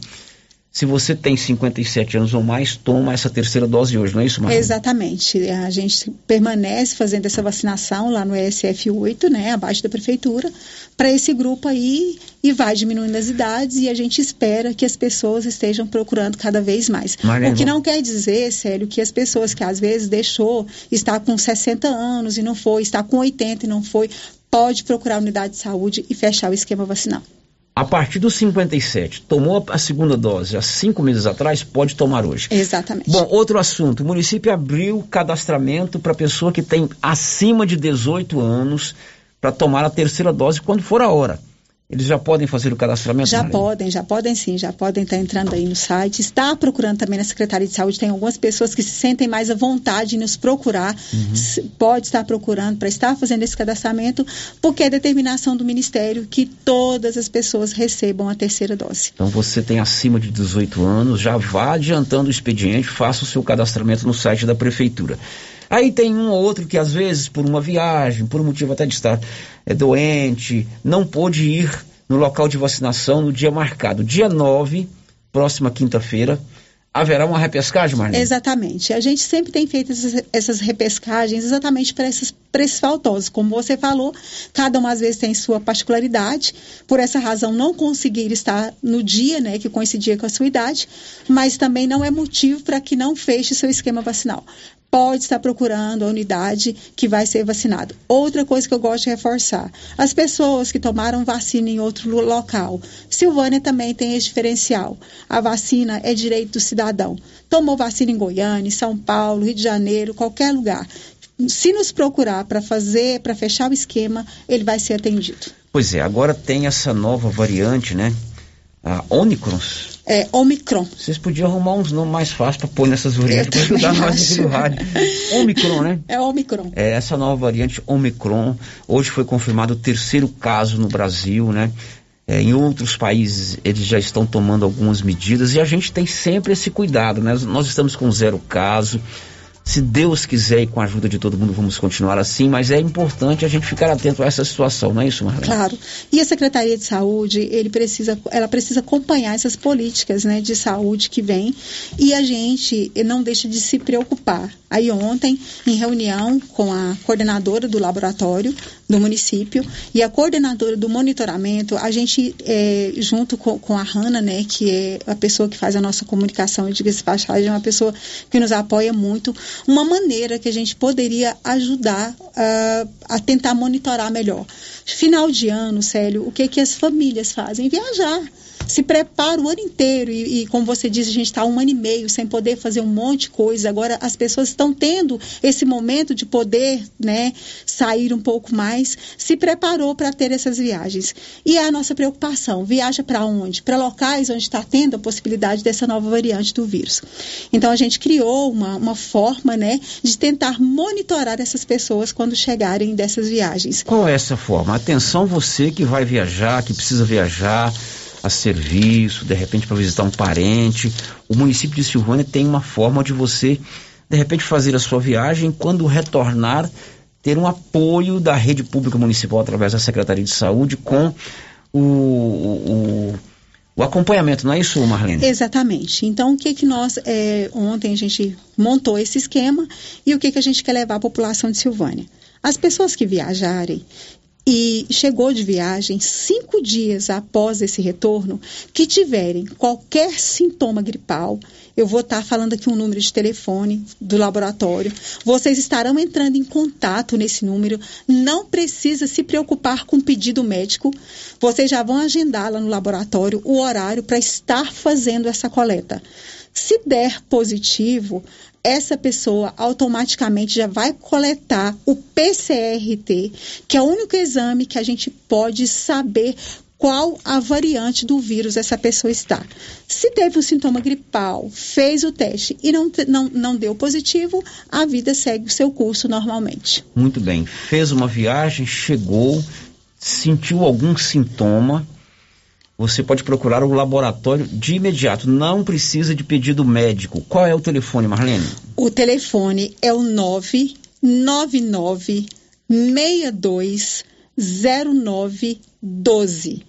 Se você tem cinquenta e sete anos ou mais, toma essa terceira dose hoje, não é isso, Marcelo? Exatamente. A gente permanece fazendo essa vacinação lá no E S F oito, né, abaixo da prefeitura, para esse grupo aí, e vai diminuindo as idades, e a gente espera que as pessoas estejam procurando cada vez mais. Marlene, o que não quer dizer, Célio, que as pessoas que às vezes deixou, está com sessenta anos e não foi, está com oitenta e não foi, pode procurar a unidade de saúde e fechar o esquema vacinal. A partir dos cinquenta e sete, tomou a segunda dose há cinco meses atrás, pode tomar hoje. Exatamente. Bom, outro assunto, o município abriu cadastramento para pessoa que tem acima de dezoito anos para tomar a terceira dose quando for a hora. Eles já podem fazer o cadastramento? Já Marlene? podem, já podem sim, já podem estar entrando aí no site. Está procurando também na Secretaria de Saúde, tem algumas pessoas que se sentem mais à vontade em nos procurar. Uhum. Pode estar procurando para estar fazendo esse cadastramento, porque é determinação do Ministério que todas as pessoas recebam a terceira dose. Então você tem acima de dezoito anos, já vá adiantando o expediente, faça o seu cadastramento no site da Prefeitura. Aí tem um ou outro que, às vezes, por uma viagem, por um motivo até de estar é, doente, não pôde ir no local de vacinação no dia marcado. Dia nove, próxima quinta-feira, haverá uma repescagem, Marlene? Exatamente. A gente sempre tem feito essas, essas repescagens exatamente para esses, para esses faltosos. Como você falou, cada uma às vezes tem sua particularidade. Por essa razão, não conseguir estar no dia, né, que coincidia com a sua idade, mas também não é motivo para que não feche seu esquema vacinal. Pode estar procurando a unidade que vai ser vacinado. Outra coisa que eu gosto de reforçar, as pessoas que tomaram vacina em outro local. Silvânia também tem esse diferencial. A vacina é direito do cidadão. Tomou vacina em Goiânia, São Paulo, Rio de Janeiro, qualquer lugar. Se nos procurar para fazer, para fechar o esquema, ele vai ser atendido. Pois é, agora tem essa nova variante, né? A Omicron. É, Omicron. Vocês podiam arrumar uns nomes mais fáceis para pôr nessas variantes, para ajudar mais no rádio. Omicron, né? É Omicron. É, essa nova variante Omicron. Hoje foi confirmado o terceiro caso no Brasil, né? É, em outros países eles já estão tomando algumas medidas e a gente tem sempre esse cuidado, né? Nós estamos com zero caso. Se Deus quiser e com a ajuda de todo mundo vamos continuar assim, mas é importante a gente ficar atento a essa situação, não é isso, Marlene? Claro. E a Secretaria de Saúde, ele precisa, ela precisa acompanhar essas políticas, né, de saúde que vem, e a gente não deixa de se preocupar. Aí ontem, em reunião com a coordenadora do laboratório do município e a coordenadora do monitoramento, a gente, é, junto com, com a Hanna, né, que é a pessoa que faz a nossa comunicação e despachagem, é uma pessoa que nos apoia muito, uma maneira que a gente poderia ajudar uh, a tentar monitorar melhor. Final de ano, Célio, o que, que as famílias fazem? Viajar. Se prepara o ano inteiro e, e como você disse, a gente está um ano e meio sem poder fazer um monte de coisa. Agora as pessoas estão tendo esse momento de poder, né, sair um pouco mais. Se preparou para ter essas viagens. E é a nossa preocupação. Viaja para onde? Para locais onde está tendo a possibilidade dessa nova variante do vírus. Então a gente criou uma, uma forma, né, de tentar monitorar essas pessoas quando chegarem dessas viagens. Qual é essa forma? Atenção você que vai viajar, que precisa viajar a serviço, de repente para visitar um parente. O município de Silvânia tem uma forma de você, de repente, fazer a sua viagem, quando retornar, ter um apoio da rede pública municipal através da Secretaria de Saúde com o... o, o... o acompanhamento, não é isso, Marlene? Exatamente. Então, o que que nós, é, ontem a gente montou esse esquema e o que que a gente quer levar à população de Silvânia? As pessoas que viajarem e chegou de viagem cinco dias após esse retorno, que tiverem qualquer sintoma gripal, eu vou estar falando aqui um número de telefone do laboratório, vocês estarão entrando em contato nesse número, não precisa se preocupar com o pedido médico, vocês já vão agendar lá no laboratório o horário para estar fazendo essa coleta. Se der positivo, essa pessoa automaticamente já vai coletar o P C R T, que é o único exame que a gente pode saber qual a variante do vírus essa pessoa está. Se teve um sintoma gripal, fez o teste e não, não, não deu positivo, a vida segue o seu curso normalmente. Muito bem. Fez uma viagem, chegou, sentiu algum sintoma, você pode procurar o laboratório de imediato, não precisa de pedido médico. Qual é o telefone, Marlene? O telefone é o nove nove nove seis dois zero nove doze,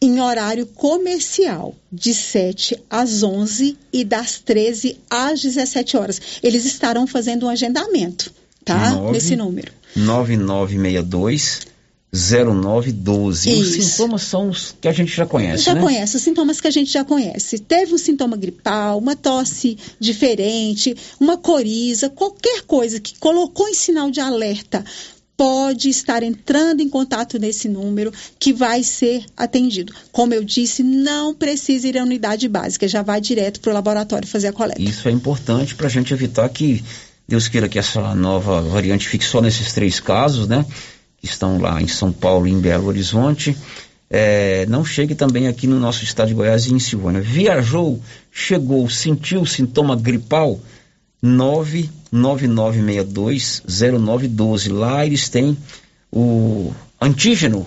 em horário comercial, de sete às onze e das treze às dezessete horas. Eles estarão fazendo um agendamento, tá? nove, nesse número. nove nove seis dois zero nove doze. Os sintomas são os que a gente já conhece, já né? Já conhece, os sintomas que a gente já conhece. Teve um sintoma gripal, uma tosse diferente, uma coriza, qualquer coisa que colocou em sinal de alerta, pode estar entrando em contato nesse número que vai ser atendido. Como eu disse, não precisa ir à unidade básica, já vai direto para o laboratório fazer a coleta. Isso é importante para a gente evitar que, Deus queira que essa nova variante fique só nesses três casos, né? Que estão lá em São Paulo e em Belo Horizonte, é, não chegue também aqui no nosso estado de Goiás e em Silvânia. Viajou, chegou, sentiu sintoma gripal, nove nove nove seis dois zero nove doze. Lá eles têm o antígeno.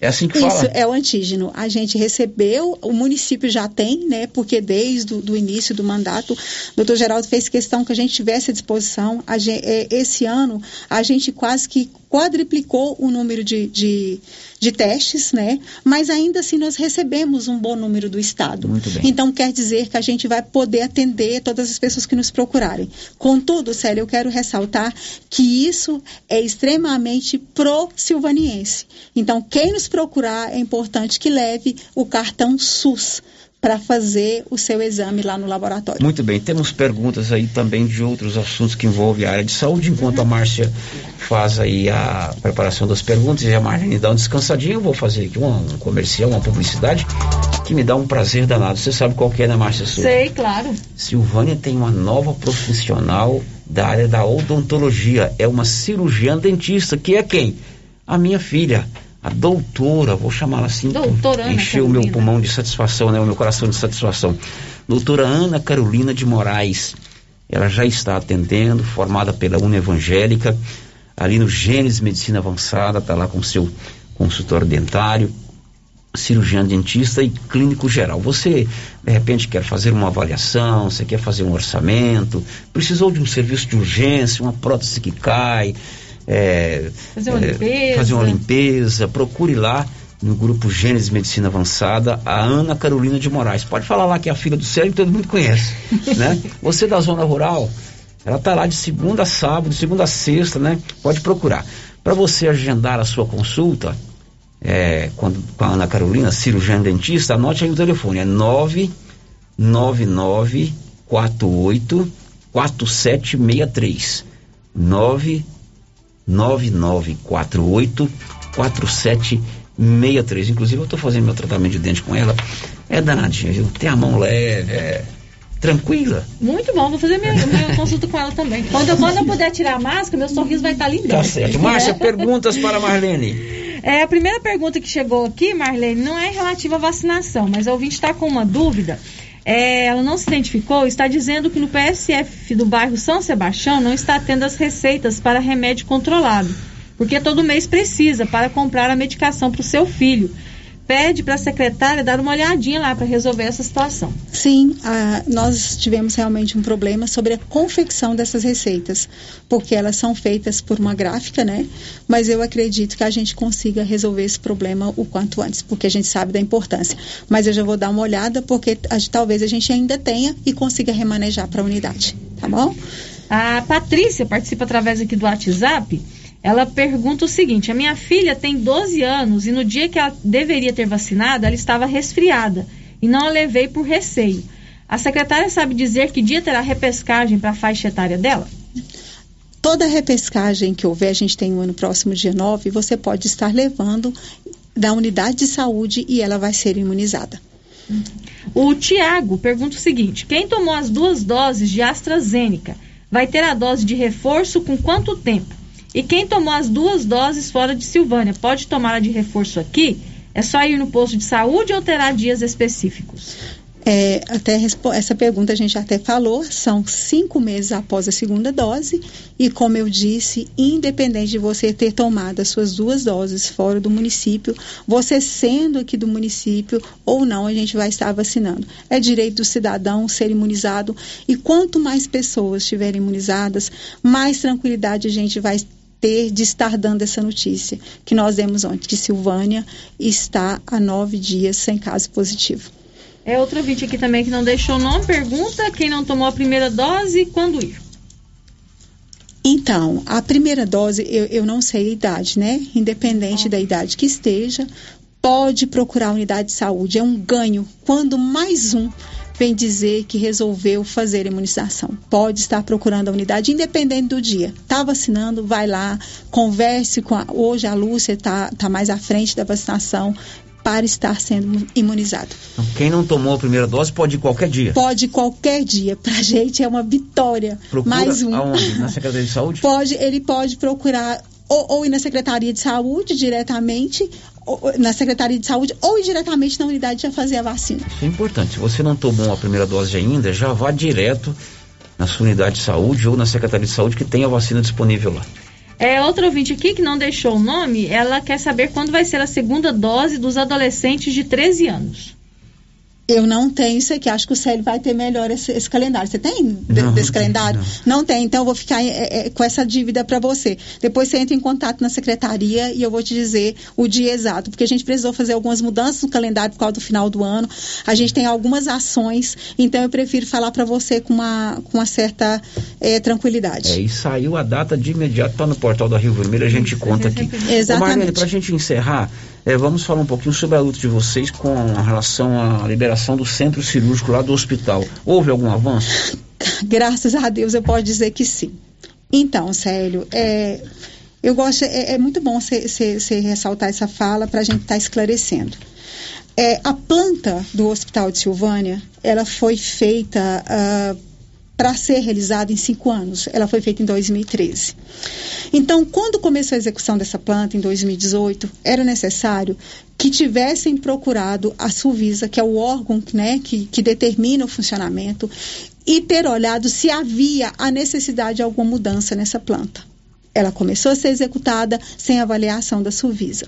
É assim que Isso, fala? Isso, é o antígeno. A gente recebeu, o município já tem, né? Porque desde o início do mandato, o doutor Geraldo fez questão que a gente tivesse à disposição. A gente, esse ano, a gente quase que quadriplicou o número de, de, de testes, né? Mas ainda assim nós recebemos um bom número do estado. Muito bem. Então quer dizer que a gente vai poder atender todas as pessoas que nos procurarem. Contudo, Célia, eu quero ressaltar que isso é extremamente pro-silvaniense. Então quem nos procurar, é importante que leve o cartão SUS para fazer o seu exame lá no laboratório. Muito bem, temos perguntas aí também de outros assuntos que envolvem a área de saúde, enquanto a Márcia faz aí a preparação das perguntas e a Marlene dá um descansadinho. Eu vou fazer aqui um comercial, uma publicidade que me dá um prazer danado. Você sabe qual que é, né, Márcia? Sei, claro. Silvânia tem uma nova profissional da área da odontologia, é uma cirurgiã dentista, que é quem? A minha filha, a doutora, vou chamá-la assim, doutora encheu o meu pulmão de satisfação, né, o meu coração de satisfação. Doutora Ana Carolina de Moraes, ela já está atendendo, formada pela Uni Evangélica, ali no Gênesis Medicina Avançada, está lá com seu consultório dentário, cirurgião dentista e clínico geral. Você, de repente, quer fazer uma avaliação, você quer fazer um orçamento, precisou de um serviço de urgência, uma prótese que cai, É, fazer, uma é, fazer uma limpeza, procure lá no grupo Gênesis Medicina Avançada a Ana Carolina de Moraes. Pode falar lá que é a filha do Célio, todo mundo conhece, né? Você da zona rural, ela está lá de segunda a sábado, de segunda a sexta, né? Pode procurar. Para você agendar a sua consulta é, com, com a Ana Carolina, cirurgiã dentista, anote aí o telefone, é nove nove nove quatro oito quatro sete seis três, nove nove nove quatro oito quatro sete seis três. Inclusive eu estou fazendo meu tratamento de dente com ela, é danadinha, viu? Tem a mão leve, é tranquila. Muito bom, vou fazer minha, minha consulta com ela também. Quando eu, quando eu puder tirar a máscara, meu sorriso vai estar lindo. Tá certo. Márcia, perguntas para a Marlene. É, a primeira pergunta que chegou aqui, Marlene, não é relativa à vacinação, mas a ouvinte está com uma dúvida. É, ela não se identificou, está dizendo que no P S F do bairro São Sebastião não está tendo as receitas para remédio controlado, porque todo mês precisa para comprar a medicação para o seu filho. Pede para a secretária dar uma olhadinha lá para resolver essa situação. Sim, a, nós tivemos realmente um problema sobre a confecção dessas receitas, porque elas são feitas por uma gráfica, né? Mas eu acredito que a gente consiga resolver esse problema o quanto antes, porque a gente sabe da importância. Mas eu já vou dar uma olhada, porque a, talvez a gente ainda tenha e consiga remanejar para a unidade, tá bom? A Patrícia participa através aqui do WhatsApp. Ela pergunta o seguinte: a minha filha tem doze anos e no dia que ela deveria ter vacinado, ela estava resfriada e não a levei por receio. A secretária sabe dizer que dia terá repescagem para a faixa etária dela? Toda repescagem que houver, a gente tem um ano próximo, dia nove, você pode estar levando da unidade de saúde e ela vai ser imunizada. O Tiago pergunta o seguinte: quem tomou as duas doses de AstraZeneca vai ter a dose de reforço com quanto tempo? E quem tomou as duas doses fora de Silvânia, pode tomar a de reforço aqui? É só ir no posto de saúde ou terá dias específicos? É, até essa pergunta a gente até falou, são cinco meses após a segunda dose e, como eu disse, independente de você ter tomado as suas duas doses fora do município, você sendo aqui do município ou não, a gente vai estar vacinando. É direito do cidadão ser imunizado e quanto mais pessoas estiverem imunizadas, mais tranquilidade a gente vai ter de estar dando essa notícia que nós demos ontem, que Silvânia está há nove dias sem caso positivo. É outro ouvinte aqui também que não deixou o nome, pergunta quem não tomou a primeira dose, quando ir? Então, a primeira dose, eu, eu não sei a idade, né? Independente ah. da idade que esteja, pode procurar a unidade de saúde, é um ganho, quando mais um vem dizer que resolveu fazer a imunização. Pode estar procurando a unidade, independente do dia. Está vacinando, vai lá, converse com a... Hoje a Lúcia está tá mais à frente da vacinação para estar sendo imunizado. Então, quem não tomou a primeira dose pode ir qualquer dia? Pode ir qualquer dia. Para a gente é uma vitória. Procura mais um. Aonde? Na Secretaria de Saúde? Pode, ele pode procurar ou, ou ir na Secretaria de Saúde diretamente... na Secretaria de Saúde ou diretamente na unidade já fazer a vacina. Isso é importante. Se você não tomou a primeira dose ainda, já vá direto na sua unidade de saúde ou na Secretaria de Saúde que tem a vacina disponível lá. É, outra ouvinte aqui que não deixou o nome, ela quer saber quando vai ser a segunda dose dos adolescentes de treze anos. Eu não tenho isso aqui, acho que o Célio vai ter melhor esse, esse calendário. Você tem de, não, desse calendário? Não. não tem, então eu vou ficar é, é, com essa dívida para você. Depois você entra em contato na secretaria e eu vou te dizer o dia exato, porque a gente precisou fazer algumas mudanças no calendário por causa do final do ano. A gente tem algumas ações, então eu prefiro falar para você com uma, com uma certa é, tranquilidade. É, e saiu a data de imediato, está no portal da Rio Vermelho, a gente conta aqui. Exatamente. Para a gente encerrar, é, vamos falar um pouquinho sobre a luta de vocês com relação à liberação do centro cirúrgico lá do hospital. Houve algum avanço? Graças a Deus eu posso dizer que sim. Então, Célio, é, eu gosto, é, é muito bom você ressaltar essa fala para a gente estar tá esclarecendo. É, a planta do Hospital de Silvânia, ela foi feita uh, para ser realizada em cinco anos. Ela foi feita em dois mil e treze. Então, quando começou a execução dessa planta, em dois mil e dezoito, era necessário que tivessem procurado a Suvisa, que é o órgão, né, que, que determina o funcionamento, e ter olhado se havia a necessidade de alguma mudança nessa planta. Ela começou a ser executada sem avaliação da Suvisa.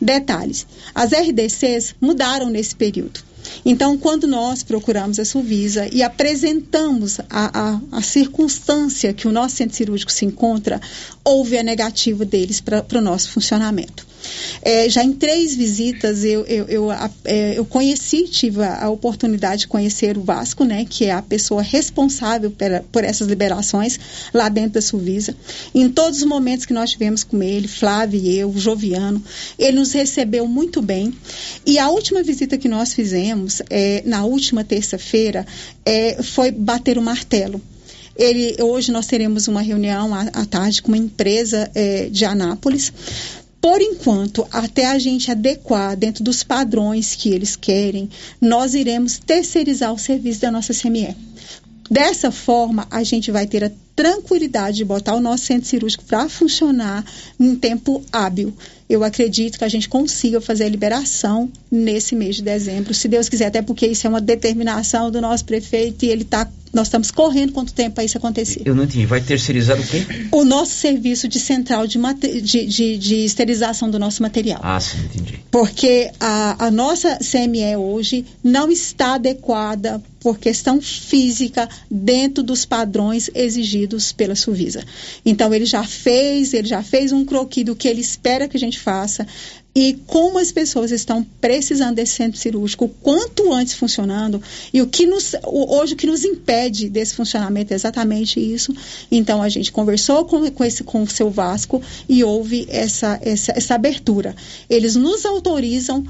Detalhes, as R D Cs mudaram nesse período. Então, quando nós procuramos a Suvisa e apresentamos a, a, a circunstância que o nosso centro cirúrgico se encontra, houve a negativa deles para o nosso funcionamento. É, já em três visitas eu, eu, eu, eu conheci, tive a oportunidade de conhecer o Vasco, né, que é a pessoa responsável por, por essas liberações lá dentro da Suvisa. Em todos os momentos que nós tivemos com ele, Flávio e eu, o Joviano, ele nos recebeu muito bem. E a última visita que nós fizemos, é, na última terça-feira, é, foi bater o martelo. Ele, hoje nós teremos uma reunião à, à tarde com uma empresa é, de Anápolis. Por enquanto, até a gente adequar dentro dos padrões que eles querem, nós iremos terceirizar o serviço da nossa C M E. Dessa forma, a gente vai ter a tranquilidade de botar o nosso centro cirúrgico para funcionar em tempo hábil. Eu acredito que a gente consiga fazer a liberação nesse mês de dezembro, se Deus quiser, até porque isso é uma determinação do nosso prefeito e ele está... Nós estamos correndo quanto tempo para isso acontecer. Eu não entendi. Vai terceirizar o quê? O nosso serviço de central de, mate... de, de, de esterilização do nosso material. Ah, sim, entendi. Porque a, a nossa C M E hoje não está adequada por questão física dentro dos padrões exigidos pela Suvisa. Então, ele já fez, ele já fez um croquis do que ele espera que a gente faça. E como as pessoas estão precisando desse centro cirúrgico, quanto antes funcionando, e o que nos, hoje o que nos impede desse funcionamento é exatamente isso. Então, a gente conversou com, com, esse, com o seu Vasco e houve essa, essa, essa abertura. Eles nos autorizam,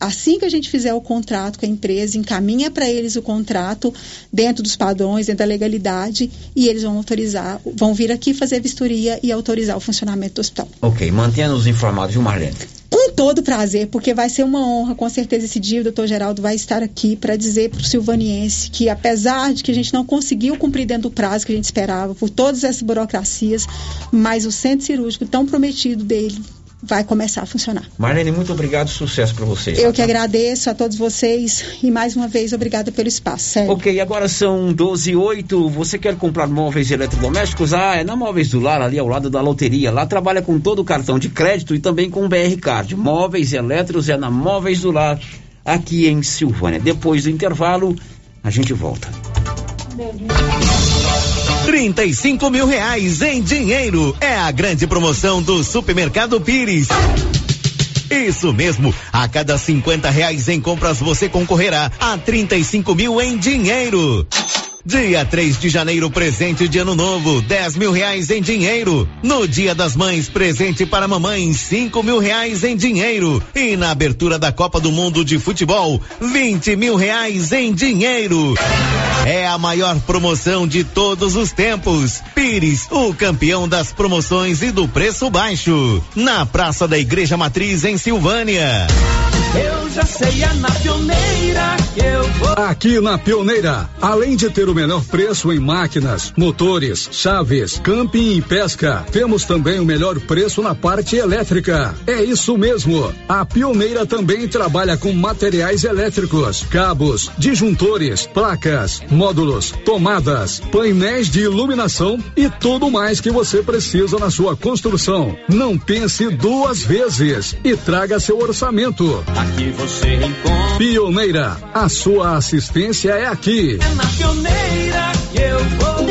assim que a gente fizer o contrato com a empresa, encaminha para eles o contrato dentro dos padrões, dentro da legalidade, e eles vão autorizar, vão vir aqui fazer vistoria e autorizar o funcionamento do hospital. Ok, mantenha-nos informados, viu, Marlene? Com todo prazer, porque vai ser uma honra, com certeza esse dia o doutor Geraldo vai estar aqui para dizer para o silvaniense que, apesar de que a gente não conseguiu cumprir dentro do prazo que a gente esperava, por todas essas burocracias, mas o centro cirúrgico tão prometido dele vai começar a funcionar. Marlene, muito obrigado, sucesso para vocês. Eu que agradeço a todos vocês e mais uma vez obrigada pelo espaço, Sérgio. Ok, agora são doze e oito, você quer comprar móveis eletrodomésticos? Ah, é na Móveis do Lar, ali ao lado da loteria, lá trabalha com todo o cartão de crédito e também com o B R Card. Móveis elétricos é na Móveis do Lar, aqui em Silvânia. Depois do intervalo, a gente volta. trinta e cinco mil reais em dinheiro é a grande promoção do Supermercado Pires. Isso mesmo, a cada cinquenta reais em compras você concorrerá a trinta e cinco mil em dinheiro. Dia três de janeiro, presente de ano novo, dez mil reais em dinheiro. No Dia das Mães, presente para mamãe, cinco mil reais em dinheiro. E na abertura da Copa do Mundo de Futebol, vinte mil reais em dinheiro. É a maior promoção de todos os tempos. Pires, o campeão das promoções e do preço baixo. Na Praça da Igreja Matriz, em Silvânia. Eu já sei, é na Pioneira que eu vou. Aqui na Pioneira, além de ter o menor preço em máquinas, motores, chaves, camping e pesca, temos também o melhor preço na parte elétrica. É isso mesmo. A Pioneira também trabalha com materiais elétricos, cabos, disjuntores, placas, módulos, tomadas, painéis de iluminação e tudo mais que você precisa na sua construção. Não pense duas vezes e traga seu orçamento. Aqui você encontra. Pioneira, a sua assistência é aqui. É na Pioneira que eu vou.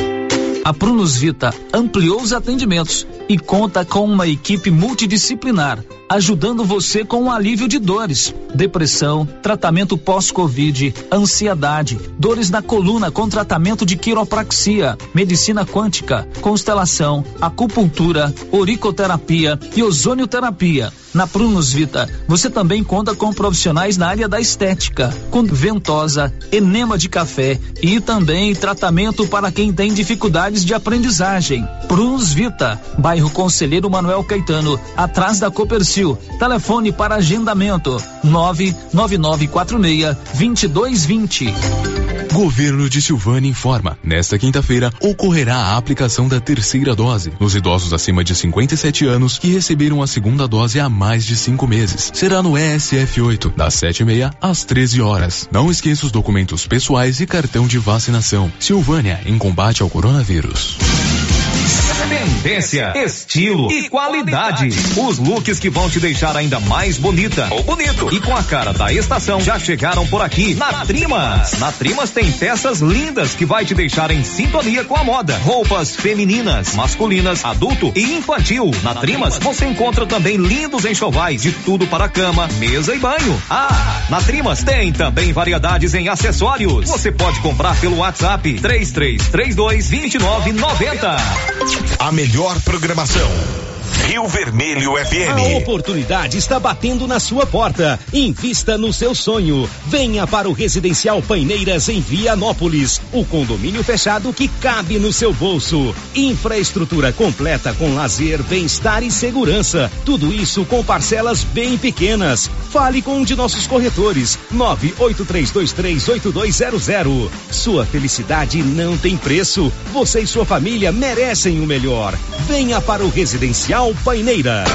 A Prunus Vita ampliou os atendimentos e conta com uma equipe multidisciplinar, ajudando você com o alívio de dores, depressão, tratamento pós-Covid, ansiedade, dores na coluna com tratamento de quiropraxia, medicina quântica, constelação, acupuntura, auriculoterapia e ozonioterapia. Na Prunus Vita, você também conta com profissionais na área da estética, com ventosa, enema de café e também tratamento para quem tem dificuldades de aprendizagem. Prunus Vita, bairro Conselheiro Manuel Caetano, atrás da Copercil. Telefone para agendamento nove nove nove quatro seis, dois dois dois zero. Governo de Silvânia informa, nesta quinta-feira ocorrerá a aplicação da terceira dose nos idosos acima de cinquenta e sete anos que receberam a segunda dose há mais de cinco meses. Será no E S F oito, das sete e meia às treze horas. Não esqueça os documentos pessoais e cartão de vacinação. Silvânia em combate ao coronavírus. Tendência, estilo e qualidade. Os looks que vão te deixar ainda mais bonita ou bonito e com a cara da estação já chegaram por aqui na Trimas. Na Trimas tem peças lindas que vai te deixar em sintonia com a moda. Roupas femininas, masculinas, adulto e infantil. Na Trimas você encontra também lindos enxovais de tudo para cama, mesa e banho. Ah, na Trimas tem também variedades em acessórios. Você pode comprar pelo WhatsApp três três três dois, dois nove nove zero. A melhor programação. Rio Vermelho F M. A oportunidade está batendo na sua porta. Invista no seu sonho. Venha para o Residencial Paineiras em Vianópolis, o condomínio fechado que cabe no seu bolso. Infraestrutura completa com lazer, bem-estar e segurança. Tudo isso com parcelas bem pequenas. Fale com um de nossos corretores. nove oito três dois três oito dois zero zero. Sua felicidade não tem preço. Você e sua família merecem o melhor. Venha para o Residencial Paineiras.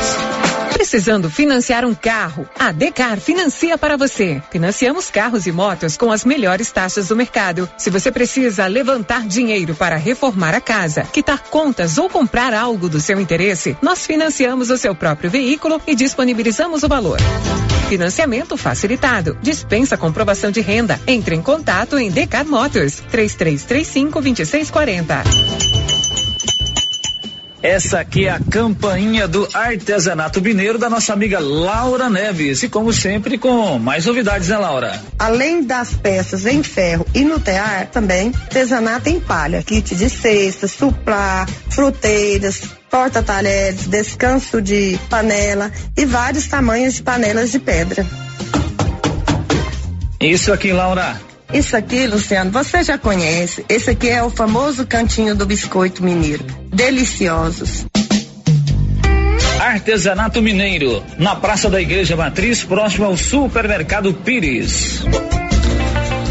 Precisando financiar um carro? A Decar financia para você. Financiamos carros e motos com as melhores taxas do mercado. Se você precisa levantar dinheiro para reformar a casa, quitar contas ou comprar algo do seu interesse, nós financiamos o seu próprio veículo e disponibilizamos o valor. Financiamento facilitado. Dispensa comprovação de renda. Entre em contato em Decar Motors. três três três cinco, dois seis quatro zero. Essa aqui é a campainha do artesanato mineiro da nossa amiga Laura Neves, e como sempre com mais novidades, né, Laura? Além das peças em ferro e no tear, também artesanato em palha, kit de cestas, suplá, fruteiras, porta-talheres, descanso de panela e vários tamanhos de panelas de pedra. Isso aqui, Laura. Isso aqui, Luciano, você já conhece. Esse aqui é o famoso cantinho do biscoito mineiro. Deliciosos. Artesanato mineiro, na Praça da Igreja Matriz, próximo ao Supermercado Pires.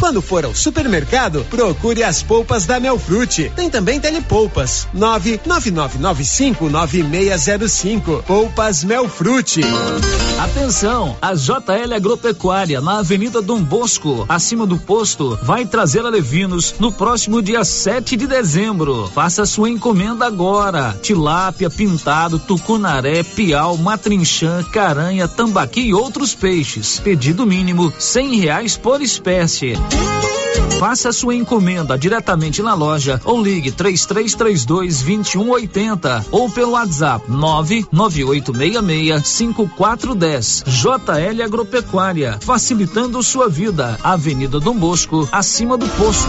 Quando for ao supermercado, procure as polpas da Melfrute. Tem também telepolpas. nove nove nove nove cinco nove seis zero cinco. Polpas Melfrute. Atenção, a J L Agropecuária, na Avenida Dom Bosco, acima do posto, vai trazer alevinos no próximo dia sete de dezembro. Faça sua encomenda agora. Tilápia, pintado, tucunaré, piau, matrinchã, caranha, tambaqui e outros peixes. Pedido mínimo cem reais por espécie. Faça sua encomenda diretamente na loja ou ligue três três três dois, dois um oito zero ou pelo WhatsApp nove nove oito seis seis cinco quatro um zero. J L Agropecuária, facilitando sua vida. Avenida Dom Bosco, acima do posto.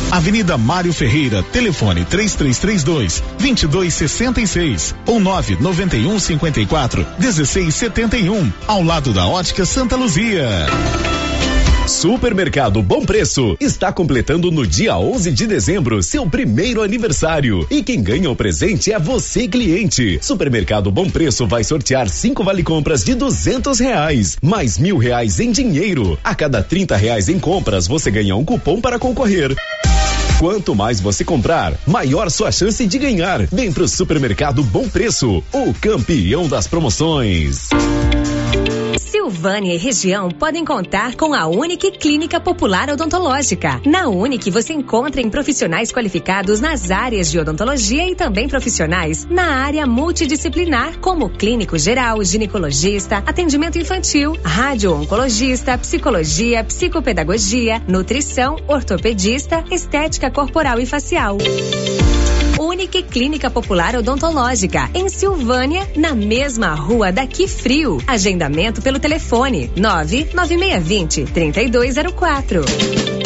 Avenida Mário Ferreira, telefone três três três dois, dois dois seis seis ou nove nove um cinco quatro, um seis sete um, ao lado da Ótica Santa Luzia. Supermercado Bom Preço está completando no dia onze de dezembro seu primeiro aniversário e quem ganha o presente é você, cliente. Supermercado Bom Preço vai sortear cinco vale compras de duzentos reais, mais mil reais em dinheiro. A cada trinta reais em compras você ganha um cupom para concorrer. Quanto mais você comprar, maior sua chance de ganhar. Vem pro Supermercado Bom Preço, o campeão das promoções. Silvânia e região podem contar com a Unic Clínica Popular Odontológica. Na Unic você encontra em profissionais qualificados nas áreas de odontologia e também profissionais na área multidisciplinar, como clínico geral, ginecologista, atendimento infantil, radio-oncologista, psicologia, psicopedagogia, nutrição, ortopedista, estética corporal e facial. Unic Clínica Popular Odontológica, em Silvânia, na mesma rua daqui frio. Agendamento pelo telefone nove nove seis dois zero, três dois zero quatro.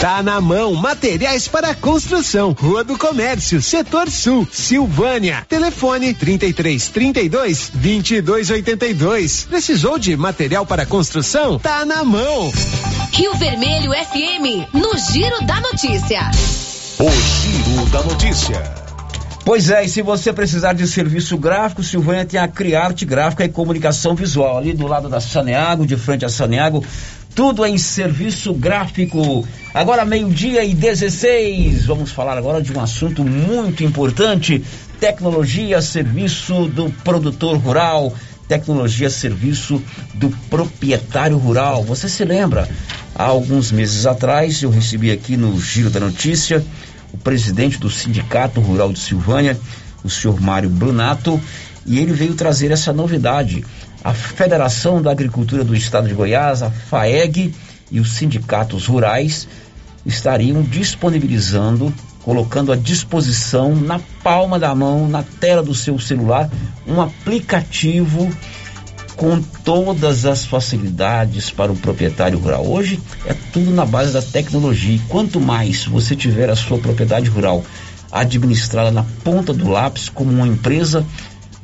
Tá na Mão Materiais para Construção, Rua do Comércio, Setor Sul, Silvânia. Telefone trinta e três, trinta e dois, vinte e dois, oitenta e dois. Precisou de material para construção? Tá na mão. Rio Vermelho F M, no Giro da Notícia. O Giro da Notícia. Pois é, e se você precisar de serviço gráfico, Silvânia tem a Criarte Gráfica e Comunicação Visual, ali do lado da Saneago, de frente a Saneago. Tudo em serviço gráfico. Agora meio-dia e dezesseis. Vamos falar agora de um assunto muito importante. Tecnologia, serviço do produtor rural. Tecnologia, serviço do proprietário rural. Você se lembra? Há alguns meses atrás, eu recebi aqui no Giro da Notícia o presidente do Sindicato Rural de Silvânia, o senhor Mário Brunato, e ele veio trazer essa novidade. A Federação da Agricultura do Estado de Goiás, a FAEG, e os sindicatos rurais estariam disponibilizando, colocando à disposição, na palma da mão, na tela do seu celular, um aplicativo com todas as facilidades para o proprietário rural. Hoje é tudo na base da tecnologia. E quanto mais você tiver a sua propriedade rural administrada na ponta do lápis como uma empresa,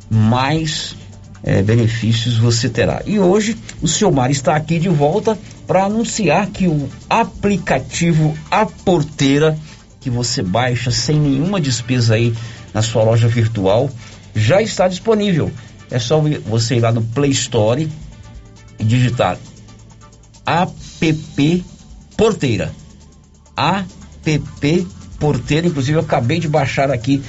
mais É, benefícios você terá. E hoje o senhor Mário está aqui de volta para anunciar que o aplicativo A Porteira, que você baixa sem nenhuma despesa aí na sua loja virtual, já está disponível. É só você ir lá no Play Store e digitar app Porteira. App Porteira, inclusive eu acabei de baixar aqui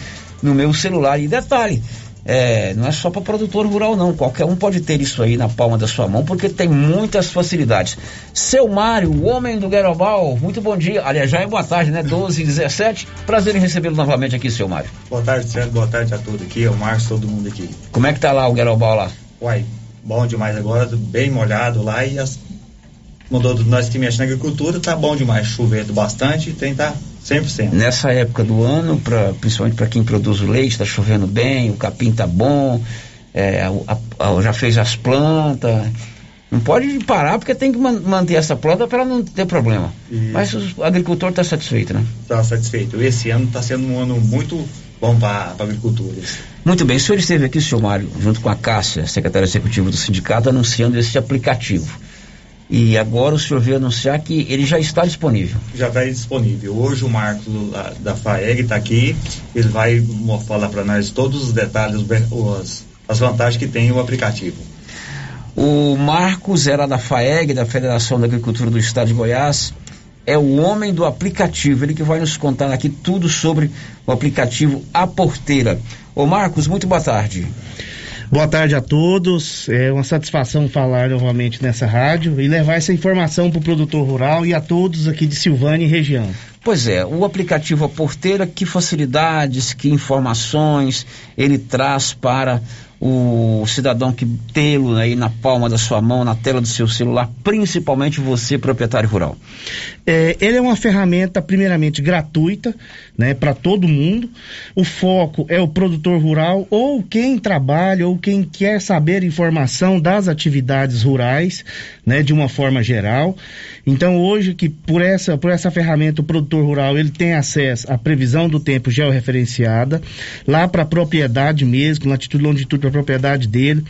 no meu celular. E detalhe, é, não é só para produtor rural não, qualquer um pode ter isso aí na palma da sua mão, porque tem muitas facilidades. Seu Mário, o homem do Guerobal, muito bom dia, aliás já é boa tarde, né, doze e dezessete, prazer em recebê-lo novamente aqui, seu Mário. Boa tarde, Sérgio, boa tarde a todos aqui, o Márcio, todo mundo aqui. Como é que tá lá o Guerobal lá? Uai, bom demais agora, bem molhado lá e as... mudou do nós que mexe na agricultura, tá bom demais, chovendo bastante, tem tá cem por cento. Nessa época do ano, pra, principalmente para quem produz o leite, tá chovendo bem, o capim tá bom, é, a, a, já fez as plantas, não pode parar porque tem que man, manter essa planta para não ter problema. Isso. Mas o agricultor tá satisfeito, né? Tá satisfeito, esse ano tá sendo um ano muito bom para a agricultura. Muito bem, o senhor esteve aqui, senhor Mário, junto com a Cássia, secretária executiva do sindicato, anunciando esse aplicativo. E agora o senhor veio anunciar que ele já está disponível. Já está disponível. Hoje o Marcos da, da F A E G está aqui, ele vai falar para nós todos os detalhes, os, as vantagens que tem o aplicativo. O Marcos era da F A E G, da Federação da Agricultura do Estado de Goiás, é o homem do aplicativo, ele que vai nos contar aqui tudo sobre o aplicativo A Porteira. Ô Marcos, muito boa tarde. Boa tarde a todos, é uma satisfação falar novamente nessa rádio e levar essa informação para o produtor rural e a todos aqui de Silvânia e região. Pois é, o aplicativo A Porteira, que facilidades, que informações ele traz para o cidadão que tê-lo aí na palma da sua mão, na tela do seu celular, principalmente você, proprietário rural? É, ele é uma ferramenta primeiramente gratuita, né, para todo mundo. O foco é o produtor rural ou quem trabalha ou quem quer saber informação das atividades rurais, né, de uma forma geral. Então hoje que por essa, por essa ferramenta o produtor rural ele tem acesso à previsão do tempo georreferenciada, lá para a propriedade mesmo, latitude e longitude para a propriedade dele.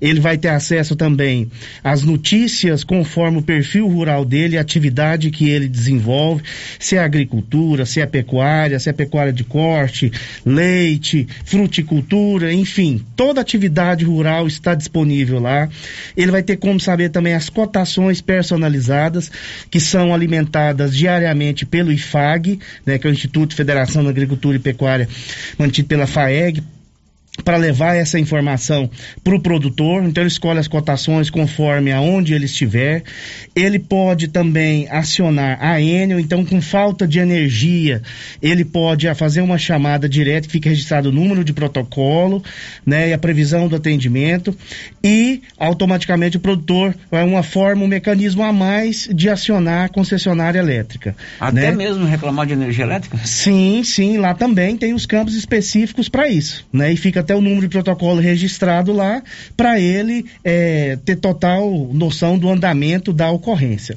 Ele vai ter acesso também às notícias conforme o perfil rural dele, a atividade que ele desenvolve, se é agricultura, se é pecuária, se é pecuária de corte, leite, fruticultura, enfim, toda atividade rural está disponível lá. Ele vai ter como saber também as cotações personalizadas que são alimentadas diariamente pelo I F A G, né, que é o Instituto de Federação da Agricultura e Pecuária, mantido pela F A E G, para levar essa informação para o produtor. Então ele escolhe as cotações conforme aonde ele estiver. Ele pode também acionar a Enel, então com falta de energia ele pode fazer uma chamada direta que fica registrado o número de protocolo, né, e a previsão do atendimento, e automaticamente o produtor vai uma forma, um mecanismo a mais de acionar a concessionária elétrica. Até né? mesmo reclamar de energia elétrica? Sim, sim, lá também tem os campos específicos para isso, né, e fica até o número de protocolo registrado lá para ele é, ter total noção do andamento da ocorrência.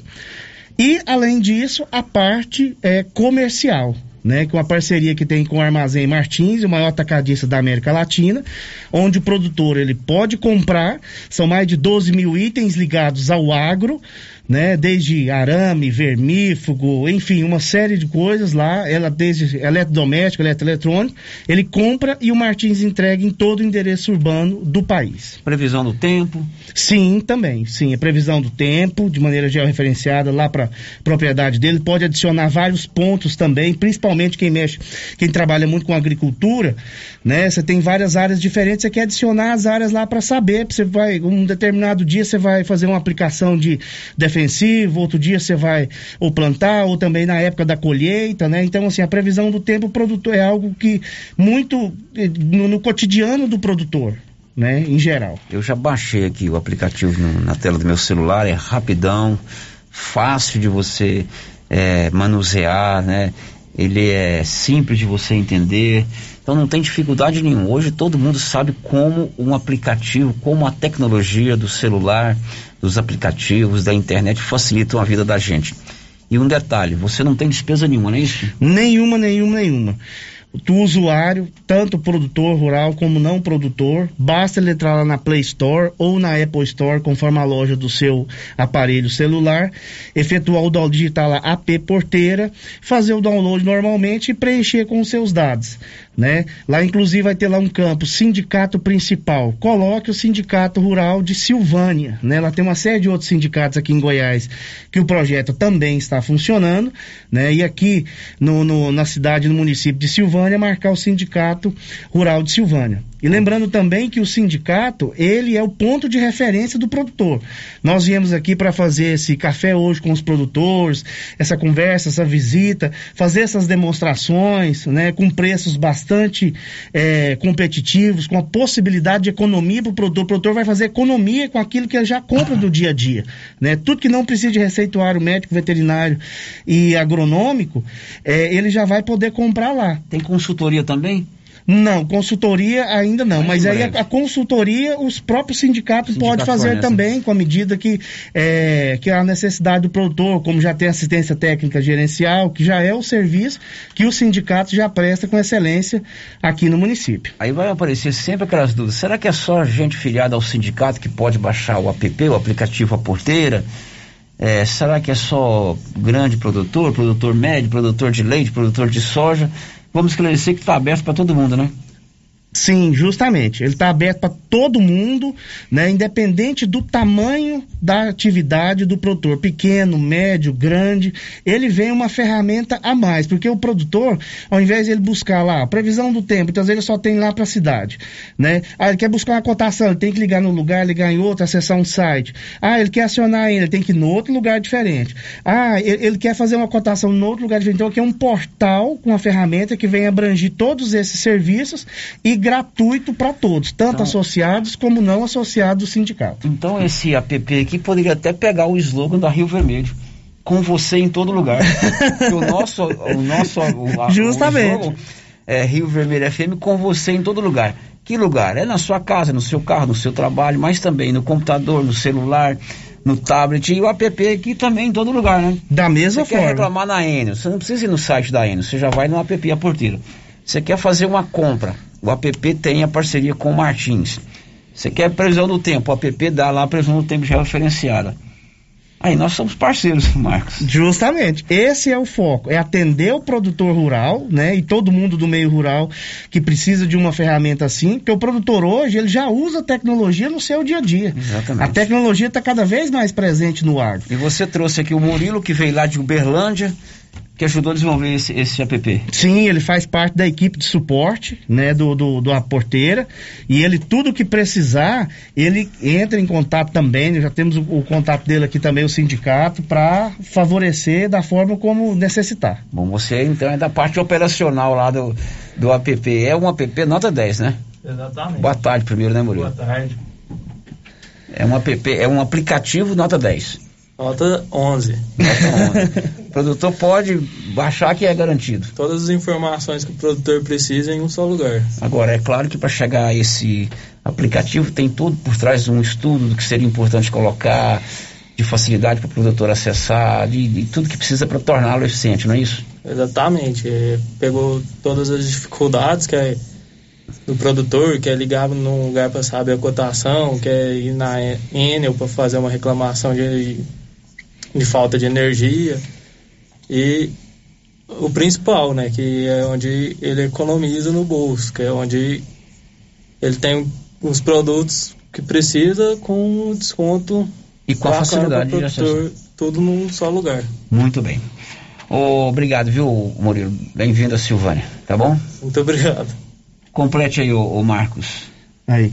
E além disso, a parte é, comercial, né, com a parceria que tem com o Armazém Martins, o maior atacadista da América Latina, onde o produtor ele pode comprar, são mais de doze mil itens ligados ao agro, né, desde arame, vermífugo, enfim, uma série de coisas lá, ela desde eletrodoméstico, eletroeletrônico, ele compra e o Martins entrega em todo o endereço urbano do país. Previsão do tempo? Sim, também, sim, a previsão do tempo, de maneira georreferenciada lá para propriedade dele, pode adicionar vários pontos também, principalmente quem mexe, quem trabalha muito com agricultura, né, você tem várias áreas diferentes, você quer adicionar as áreas lá para saber, você vai, um determinado dia você vai fazer uma aplicação de defesa defensivo, outro dia você vai ou plantar, ou também na época da colheita, né? Então, assim, a previsão do tempo produtor é algo que muito no, no cotidiano do produtor, né? Em geral. Eu já baixei aqui o aplicativo no, na tela do meu celular, é rapidão, fácil de você é, manusear, né? Ele é simples de você entender, então não tem dificuldade nenhuma. Hoje todo mundo sabe como um aplicativo, como a tecnologia do celular, dos aplicativos, da internet facilitam a vida da gente. E um detalhe, você não tem despesa nenhuma, não é isso? Nenhuma, nenhuma, nenhuma. do usuário, tanto produtor rural como não produtor. Basta ele entrar lá na Play Store ou na Apple Store, conforme a loja do seu aparelho celular, efetuar o download, digitar lá A P Porteira, fazer o download normalmente e preencher com os seus dados, né? Lá, inclusive, vai ter lá um campo, sindicato principal. Coloque o sindicato rural de Silvânia, né? Lá tem uma série de outros sindicatos aqui em Goiás que o projeto também está funcionando, né? E aqui no, no, na cidade, no município de Silvânia, marcar o sindicato rural de Silvânia. E lembrando também que o sindicato, ele é o ponto de referência do produtor. Nós viemos aqui para fazer esse café hoje com os produtores, essa conversa, essa visita, fazer essas demonstrações, né, com preços bastante é, competitivos, com a possibilidade de economia para o produtor. O produtor vai fazer economia com aquilo que ele já compra do dia a dia, né? Tudo que não precisa de receituário médico, veterinário e agronômico, é, ele já vai poder comprar lá. Tem consultoria também? Não, consultoria ainda não, mas, mas aí a, a consultoria os próprios sindicatos sindicato podem fazer fornece. Também, com a medida que, é, que a necessidade do produtor, como já tem assistência técnica gerencial, que já é o serviço que o sindicato já presta com excelência aqui no município. Aí vai aparecer sempre aquelas dúvidas, será que é só gente filiada ao sindicato que pode baixar o app, o aplicativo A Porteira? É, será que é só grande produtor, produtor médio, produtor de leite, produtor de soja? Vamos esclarecer que está aberto para todo mundo, né? Sim, justamente. Ele está aberto para todo mundo, né? Independente do tamanho da atividade do produtor, pequeno, médio, grande, ele vem uma ferramenta a mais, porque o produtor, ao invés de ele buscar lá a previsão do tempo, então às vezes ele só tem lá para a cidade, né? Ah, ele quer buscar uma cotação, ele tem que ligar num lugar, ligar em outro, acessar um site. Ah, ele quer acionar ainda, ele tem que ir em outro lugar diferente. Ah, ele, ele quer fazer uma cotação em outro lugar diferente. Então aqui é um portal com uma ferramenta que vem abranger todos esses serviços e gratuito para todos, tanto então, associados como não associados do sindicato. Então esse app aqui poderia até pegar o slogan da Rio Vermelho, com você em todo lugar. o nosso, o nosso o, justamente. O slogan é Rio Vermelho F M, com você em todo lugar. Que lugar? É na sua casa, no seu carro, no seu trabalho, mas também no computador, no celular, no tablet, e o app aqui também em todo lugar, né? Da mesma você forma. Você quer reclamar na Enel, você não precisa ir no site da Enel, você já vai no app A Porteira. Você quer fazer uma compra, o app tem a parceria com o Martins. Você quer previsão do tempo, o app dá lá a previsão do tempo já referenciada. Aí nós somos parceiros, Marcos. Justamente, esse é o foco, é atender o produtor rural, né, e todo mundo do meio rural que precisa de uma ferramenta assim, porque o produtor hoje, ele já usa tecnologia no seu dia a dia. Exatamente. A tecnologia está cada vez mais presente no agro. E você trouxe aqui o Murilo, que veio lá de Uberlândia, que ajudou a desenvolver esse, esse app. Sim, ele faz parte da equipe de suporte, né, do, do, do A Porteira, e ele, tudo que precisar, ele entra em contato também, já temos o, o contato dele aqui também, o sindicato, para favorecer da forma como necessitar. Bom, você então é da parte operacional lá do, do app, é um app nota dez, né? Exatamente. Boa tarde primeiro, né, Murilo? Boa tarde. É um app, é um aplicativo nota dez. Nota onze. O produtor pode baixar que é garantido. Todas as informações que o produtor precisa em um só lugar. Agora, é claro que para chegar a esse aplicativo tem tudo por trás de um estudo do que seria importante colocar, de facilidade para o produtor acessar, de, de tudo que precisa para torná-lo eficiente, não é isso? Exatamente. Pegou todas as dificuldades que é do produtor, que é ligar num lugar para saber a cotação, que é ir na Enel para fazer uma reclamação de... de falta de energia, e o principal, né, que é onde ele economiza no bolso, que é onde ele tem os produtos que precisa com desconto e com a facilidade pro produtor, tudo num só lugar. Muito bem. Oh, obrigado, viu, Murilo? Bem-vindo a Silvânia, tá bom? Muito obrigado. Complete aí, o oh, oh, Marcos. Aí.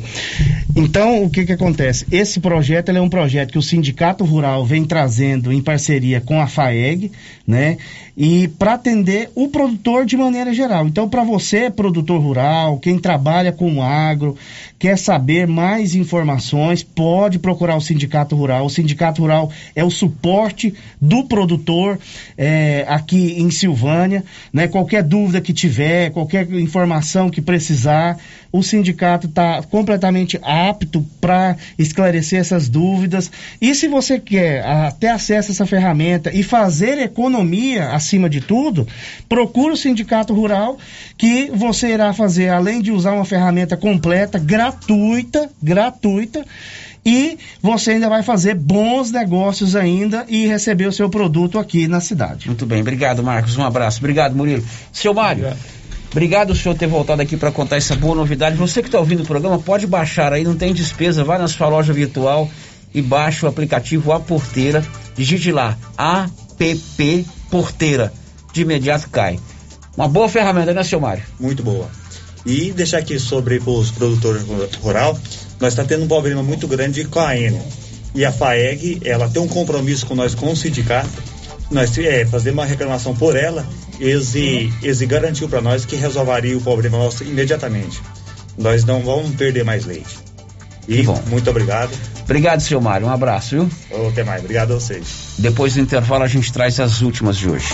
Então, o que que acontece? Esse projeto, ele é um projeto que o Sindicato Rural vem trazendo em parceria com a FAEG, né? E para atender o produtor de maneira geral. Então, para você, produtor rural, quem trabalha com o agro, quer saber mais informações, pode procurar o Sindicato Rural. O Sindicato Rural é o suporte do produtor é, aqui em Silvânia, né? Qualquer dúvida que tiver, qualquer informação que precisar, o sindicato está completamente apto para esclarecer essas dúvidas. E se você quer até acesso a essa ferramenta e fazer economia acima de tudo, procure o Sindicato Rural, que você irá fazer, além de usar uma ferramenta completa, gratuita, gratuita, e você ainda vai fazer bons negócios ainda e receber o seu produto aqui na cidade. Muito bem, obrigado, Marcos, um abraço. Obrigado, Murilo. Seu Mário, obrigado, obrigado o senhor ter voltado aqui para contar essa boa novidade. Você que está ouvindo o programa, pode baixar aí, não tem despesa, vai na sua loja virtual e baixa o aplicativo A Porteira, digite lá, A P P Porteira, de imediato cai. Uma boa ferramenta, né, seu Mário? Muito boa. E deixar aqui sobre os produtores rural, nós está tendo um problema muito grande com a Enel. E a F A E G, ela tem um compromisso com nós, com o sindicato, nós é, fazemos uma reclamação por ela, eles, eles garantiu para nós que resolveria o problema nosso imediatamente. Nós não vamos perder mais leite. E bom, muito obrigado. Obrigado, seu Mário, um abraço, viu? Oh, até mais, obrigado a vocês. Depois do intervalo a gente traz as últimas de hoje.